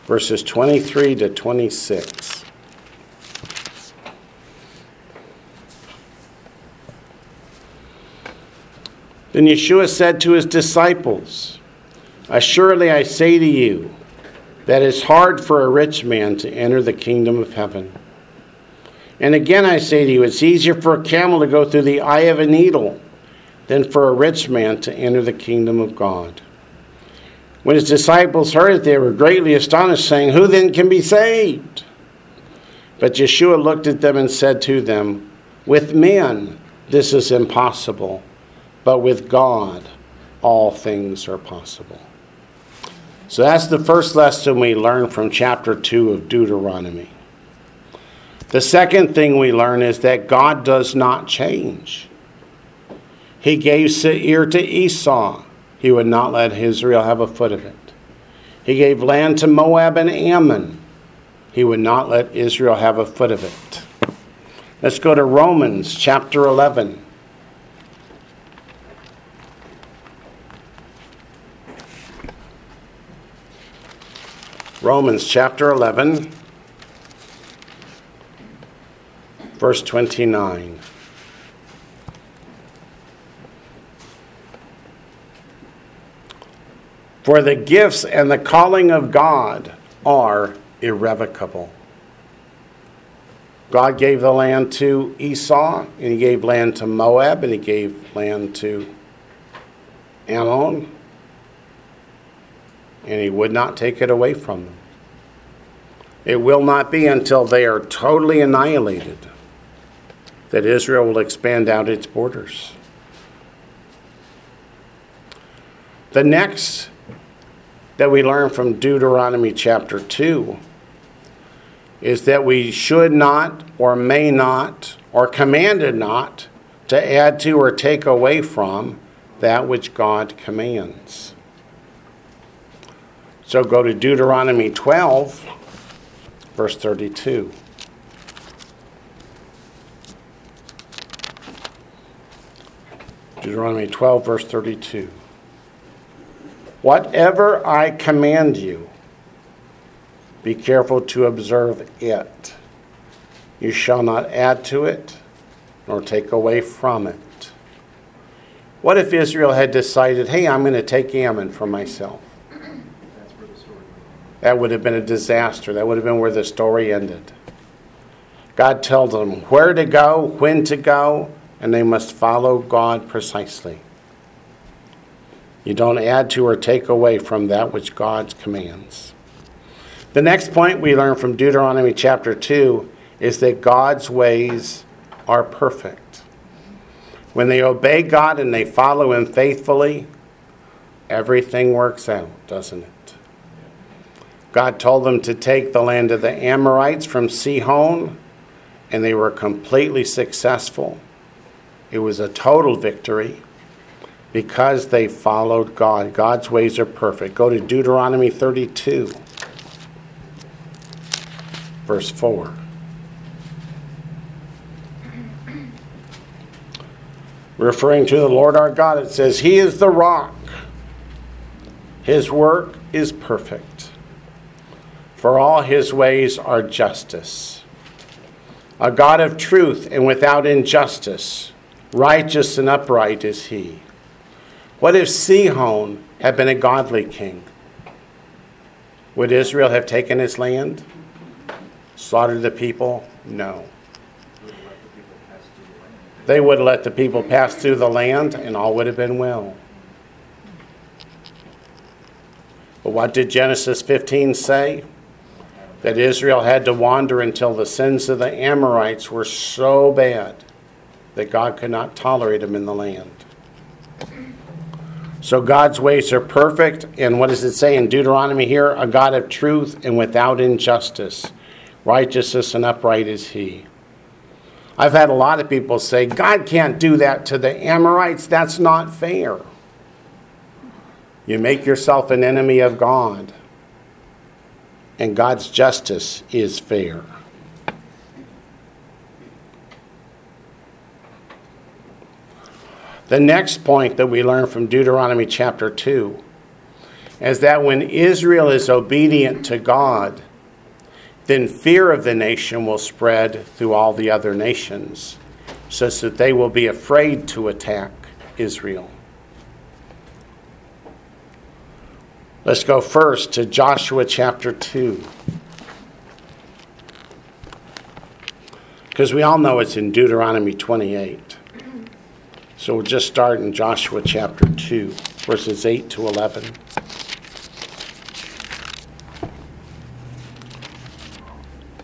Verses 23 to 26. Then Yeshua said to his disciples, Assuredly I say to you, that it is hard for a rich man to enter the kingdom of heaven. And again I say to you, it's easier for a camel to go through the eye of a needle than for a rich man to enter the kingdom of God. When his disciples heard it, they were greatly astonished, saying, Who then can be saved? But Yeshua looked at them and said to them, With men this is impossible, but with God all things are possible. So that's the first lesson we learn from chapter 2 of Deuteronomy. The second thing we learn is that God does not change. He gave Seir to Esau. He would not let Israel have a foot of it. He gave land to Moab and Ammon. He would not let Israel have a foot of it. Let's go to Romans chapter 11. Romans chapter 11, verse 29. For the gifts and the calling of God are irrevocable. God gave the land to Esau, and he gave land to Moab, and he gave land to Ammon, and he would not take it away from them. It will not be until they are totally annihilated that Israel will expand out its borders. The next that we learn from Deuteronomy chapter 2 is that we should not or may not or commanded not to add to or take away from that which God commands. So go to Deuteronomy 12, verse 32. Deuteronomy 12, verse 32. Whatever I command you, be careful to observe it. You shall not add to it, nor take away from it. What if Israel had decided, hey, I'm going to take Ammon for myself? That would have been a disaster. That would have been where the story ended. God tells them where to go, when to go, and they must follow God precisely. You don't add to or take away from that which God commands. The next point we learn from Deuteronomy chapter 2 is that God's ways are perfect. When they obey God and they follow him faithfully, Everything works out, doesn't it? God told them to take the land of the Amorites from Sihon, and they were completely successful. It was a total victory because they followed God. God's ways are perfect. Go to Deuteronomy 32, verse 4. Referring to the Lord our God, it says, He is the rock. His work is perfect. For all his ways are justice. A God of truth and without injustice, righteous and upright is he. What if Sihon had been a godly king? Would Israel have taken his land? Slaughtered the people? No. They would have let the people pass through the land, and all would have been well. But what did Genesis 15 say? That Israel had to wander until the sins of the Amorites were so bad that God could not tolerate them in the land. So God's ways are perfect, and what does it say in Deuteronomy here? A God of truth and without injustice. Righteousness and upright is he. I've had a lot of people say, God can't do that to the Amorites. That's not fair. You make yourself an enemy of God. And God's justice is fair. The next point that we learn from Deuteronomy chapter 2 is that when Israel is obedient to God, then fear of the nation will spread through all the other nations, such that they will be afraid to attack Israel. Let's go first to Joshua chapter 2. Because we all know it's in Deuteronomy 28. So we'll just start in Joshua chapter 2, verses 8 to 11.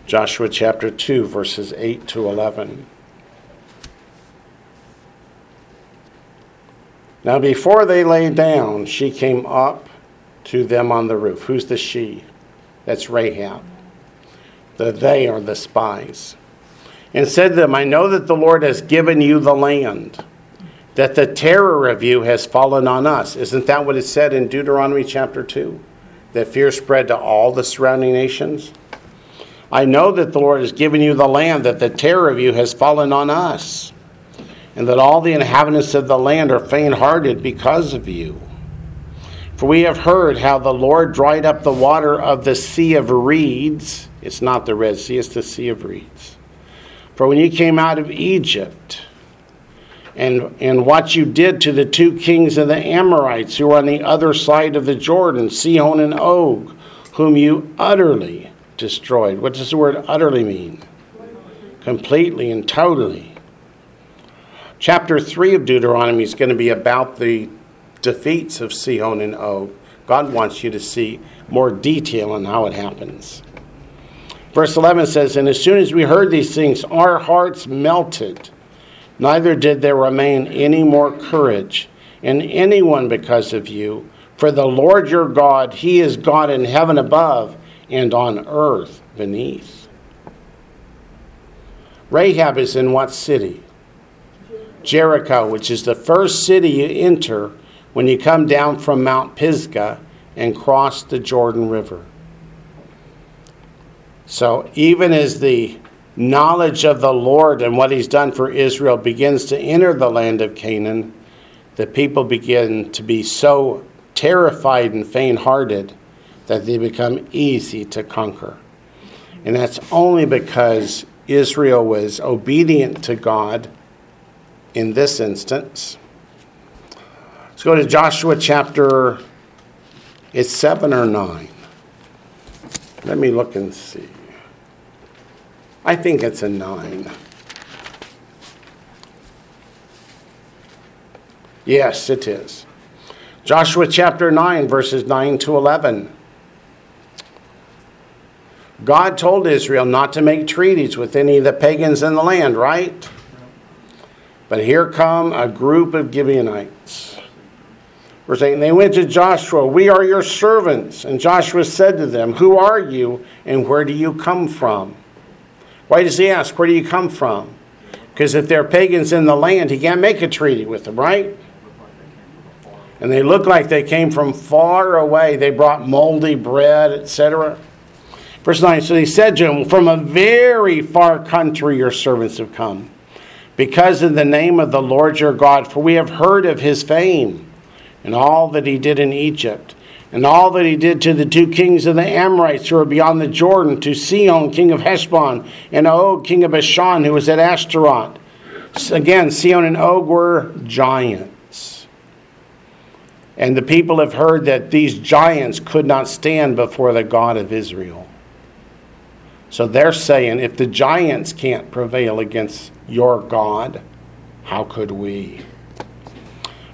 Joshua chapter 2, verses 8 to 11. Now before they lay down, she came up to them on the roof. Who's the she? That's Rahab. The they are the spies. And said to them, I know that the Lord has given you the land, that the terror of you has fallen on us. Isn't that what it said in Deuteronomy chapter 2? That fear spread to all the surrounding nations? I know that the Lord has given you the land, that the terror of you has fallen on us, and that all the inhabitants of the land are faint-hearted because of you. For we have heard how the Lord dried up the water of the Sea of Reeds. It's not the Red Sea, it's the Sea of Reeds. For when you came out of Egypt, and what you did to the two kings of the Amorites who were on the other side of the Jordan, Sihon and Og, whom you utterly destroyed. What does the word utterly mean? Completely and totally. Chapter 3 of Deuteronomy is going to be about the defeats of Sihon and Og. God wants you to see more detail on how it happens. Verse 11 says, And as soon as we heard these things, our hearts melted. Neither did there remain any more courage in anyone because of you. For the Lord your God, he is God in heaven above and on earth beneath. Rahab is in what city? Jericho, which is the first city you enter when you come down from Mount Pisgah and cross the Jordan River. So even as the knowledge of the Lord and what he's done for Israel begins to enter the land of Canaan, the people begin to be so terrified and faint-hearted that they become easy to conquer. And that's only because Israel was obedient to God in this instance. Let's go to Joshua chapter, it's 7 or 9. Let me look and see. I think it's a 9. Yes, it is. Joshua chapter 9, verses 9 to 11. God told Israel not to make treaties with any of the pagans in the land, right? But here come a group of Gibeonites Verse 8, and they went to Joshua, we are your servants. And Joshua said to them, who are you and where do you come from? Why does he ask, where do you come from? Because if they're pagans in the land, he can't make a treaty with them, right? And they look like they came from far away. They brought moldy bread, etc. Verse 9, so he said to him, from a very far country your servants have come, because in the name of the Lord your God, for we have heard of his fame, and all that he did in Egypt, and all that he did to the two kings of the Amorites who were beyond the Jordan, to Sihon, king of Heshbon, and Og, king of Bashan, who was at Ashtaroth. Again, Sihon and Og were giants. And the people have heard that these giants could not stand before the God of Israel. So they're saying, if the giants can't prevail against your God, how could we?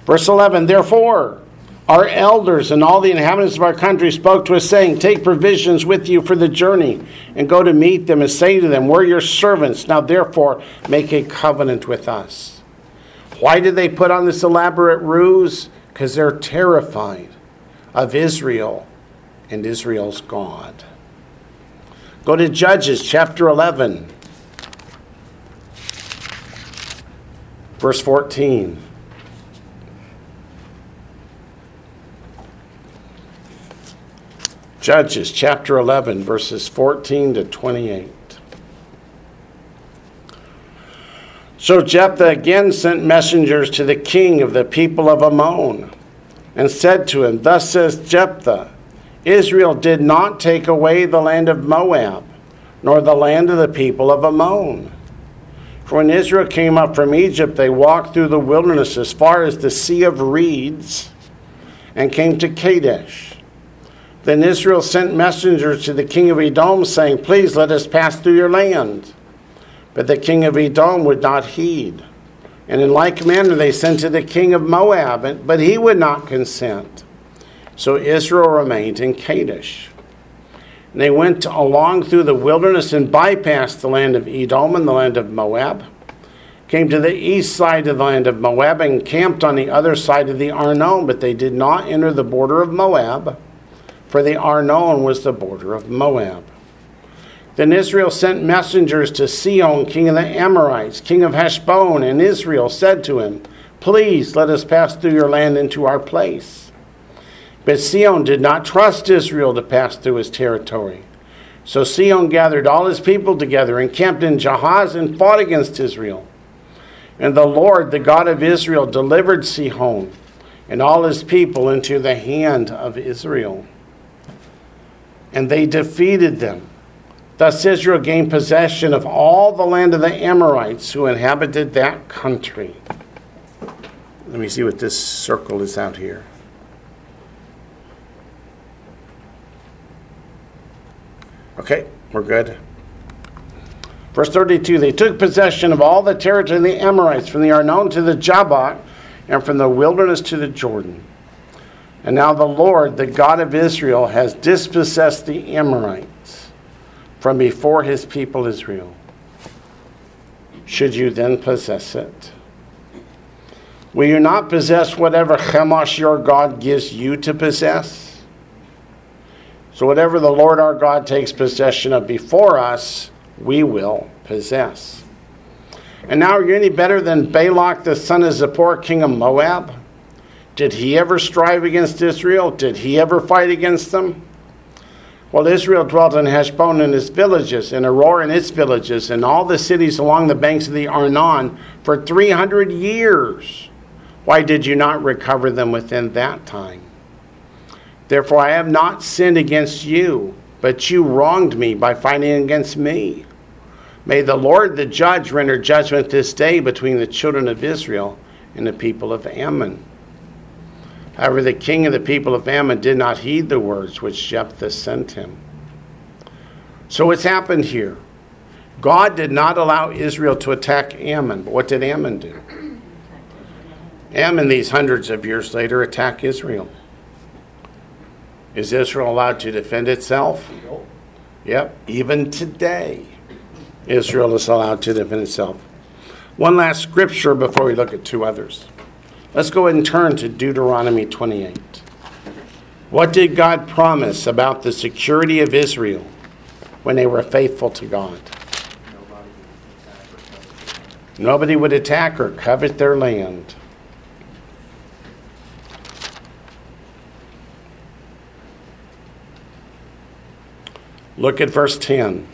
Verse 11, therefore, our elders and all the inhabitants of our country spoke to us, saying, take provisions with you for the journey, and go to meet them, and say to them, we're your servants. Now therefore, make a covenant with us. Why did they put on this elaborate ruse? Because they're terrified of Israel and Israel's God. Go to Judges chapter 11, verse 14. Judges chapter 11, verses 14 to 28. So Jephthah again sent messengers to the king of the people of Ammon and said to him, thus says Jephthah, Israel did not take away the land of Moab, nor the land of the people of Ammon. For when Israel came up from Egypt, they walked through the wilderness as far as the Sea of Reeds and came to Kadesh. Then Israel sent messengers to the king of Edom, saying, please let us pass through your land. But the king of Edom would not heed. And in like manner they sent to the king of Moab, but he would not consent. So Israel remained in Kadesh. And they went along through the wilderness and bypassed the land of Edom and the land of Moab, came to the east side of the land of Moab, and camped on the other side of the Arnon, but they did not enter the border of Moab, for the Arnon was the border of Moab. Then Israel sent messengers to Sihon, king of the Amorites, king of Heshbon, and Israel said to him, please let us pass through your land into our place. But Sihon did not trust Israel to pass through his territory. So Sihon gathered all his people together and camped in Jahaz and fought against Israel. And the Lord, the God of Israel, delivered Sihon and all his people into the hand of Israel. And they defeated them. Thus Israel gained possession of all the land of the Amorites who inhabited that country. Let me see what this circle is out here. Okay, we're good. Verse 32, they took possession of all the territory of the Amorites, from the Arnon to the Jabbok, and from the wilderness to the Jordan. And now the Lord, the God of Israel, has dispossessed the Amorites from before his people Israel. Should you then possess it? Will you not possess whatever Chemosh your God gives you to possess? So whatever the Lord our God takes possession of before us, we will possess. And now are you any better than Balak, the son of Zippor, king of Moab? Did he ever strive against Israel? Did he ever fight against them? Well, Israel dwelt in Heshbon and its villages, and Aroer and its villages, and all the cities along the banks of the Arnon for 300 years. Why did you not recover them within that time? Therefore, I have not sinned against you, but you wronged me by fighting against me. May the Lord the judge render judgment this day between the children of Israel and the people of Ammon. However, the king of the people of Ammon did not heed the words which Jephthah sent him. So what's happened here? God did not allow Israel to attack Ammon. But what did Ammon do? Ammon, these hundreds of years later, attacked Israel. Is Israel allowed to defend itself? No. Yep. Even today, Israel is allowed to defend itself. One last scripture before we look at two others. Let's go ahead and turn to Deuteronomy 28. What did God promise about the security of Israel when they were faithful to God? Nobody would attack or covet their land. Look at verse 10.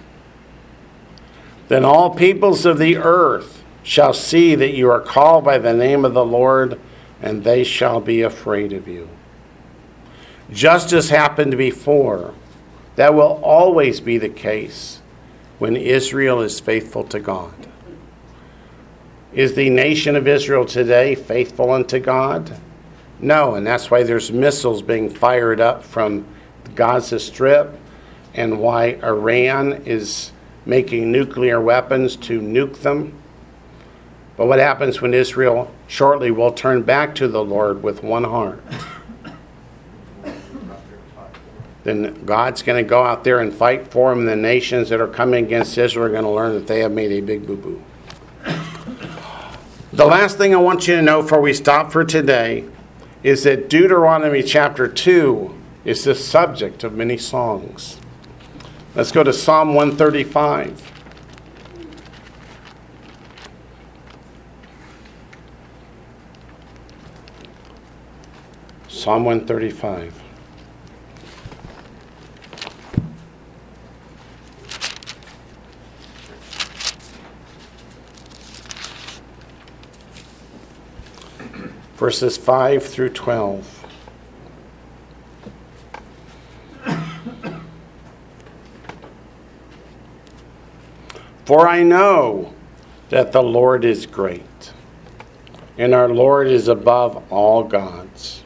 Then all peoples of the earth shall see that you are called by the name of the Lord, and they shall be afraid of you. Justice happened before. That will always be the case when Israel is faithful to God. Is the nation of Israel today faithful unto God? No, and that's why there's missiles being fired up from the Gaza Strip, and why Iran is making nuclear weapons to nuke them. But what happens when Israel shortly will turn back to the Lord with one heart? Then God's going to go out there and fight for them. The nations that are coming against Israel are going to learn that they have made a big boo-boo. The last thing I want you to know before we stop for today is that Deuteronomy chapter 2 is the subject of many songs. Let's go to Psalm 135. Psalm 135. Verses 5 through 12. For I know that the Lord is great, and our Lord is above all gods.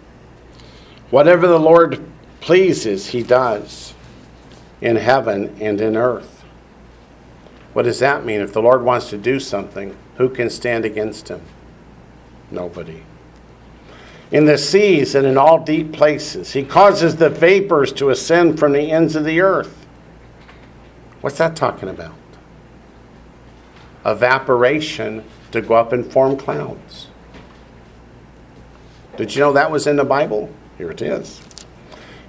Whatever the Lord pleases, he does, in heaven and in earth. What does that mean? If the Lord wants to do something, who can stand against him? Nobody. In the seas and in all deep places, he causes the vapors to ascend from the ends of the earth. What's that talking about? Evaporation to go up and form clouds. Did you know that was in the Bible? Here it is.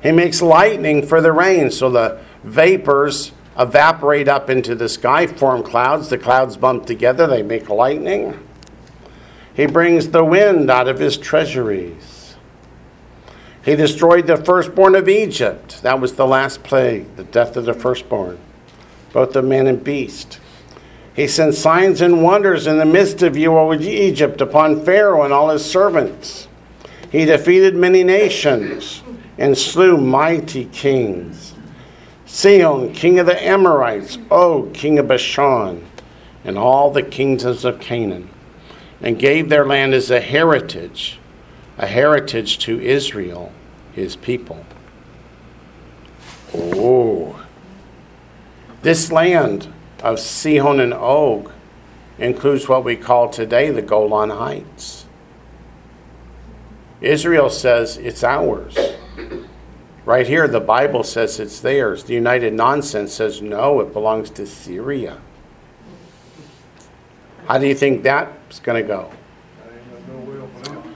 He makes lightning for the rain, so the vapors evaporate up into the sky, form clouds. The clouds bump together, they make lightning. He brings the wind out of his treasuries. He destroyed the firstborn of Egypt. That was the last plague, the death of the firstborn, both of man and beast. He sent signs and wonders in the midst of you, O Egypt, upon Pharaoh and all his servants. He defeated many nations and slew mighty kings. Sihon, king of the Amorites, Og, king of Bashan, and all the kingdoms of Canaan, and gave their land as a heritage to Israel, his people. Oh, this land of Sihon and Og includes what we call today the Golan Heights. Israel says it's ours. Right here, the Bible says it's theirs. The United Nonsense says no, it belongs to Syria. How do you think that's going to go?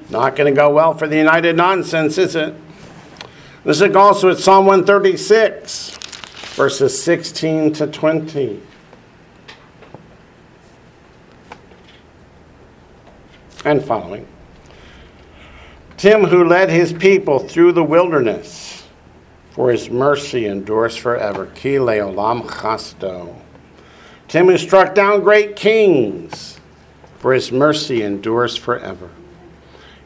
Not going to go well for the United Nonsense, is it? Let's look also at Psalm 136, verses 16 to 20. And following. Him who led his people through the wilderness, for his mercy endures forever. Ki leolam chasto. Him who struck down great kings, for his mercy endures forever.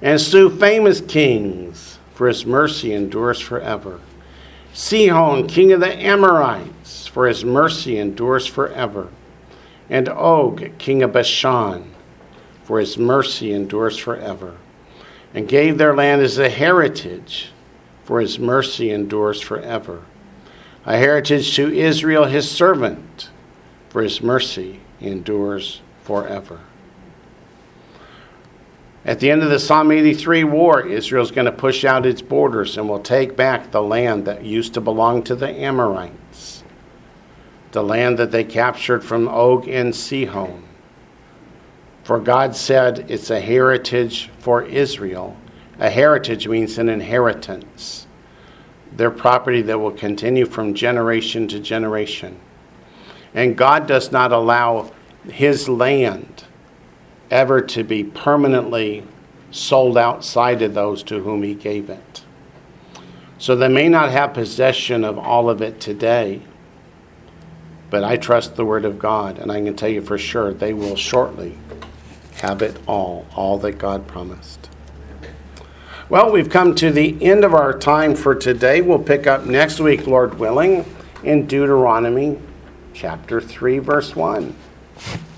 And slew famous kings, for his mercy endures forever. Sihon, king of the Amorites, for his mercy endures forever. And Og, king of Bashan, for his mercy endures forever. And gave their land as a heritage, for his mercy endures forever. A heritage to Israel, his servant, for his mercy endures forever. At the end of the Psalm 83 war, Israel's going to push out its borders and will take back the land that used to belong to the Amorites, the land that they captured from Og and Sihon. For God said, it's a heritage for Israel. A heritage means an inheritance. Their property that will continue from generation to generation. And God does not allow his land ever to be permanently sold outside of those to whom he gave it. So they may not have possession of all of it today, but I trust the word of God, and I can tell you for sure they will shortly have it all that God promised. Well, we've come to the end of our time for today. We'll pick up next week, Lord willing, in Deuteronomy chapter 3, verse 1.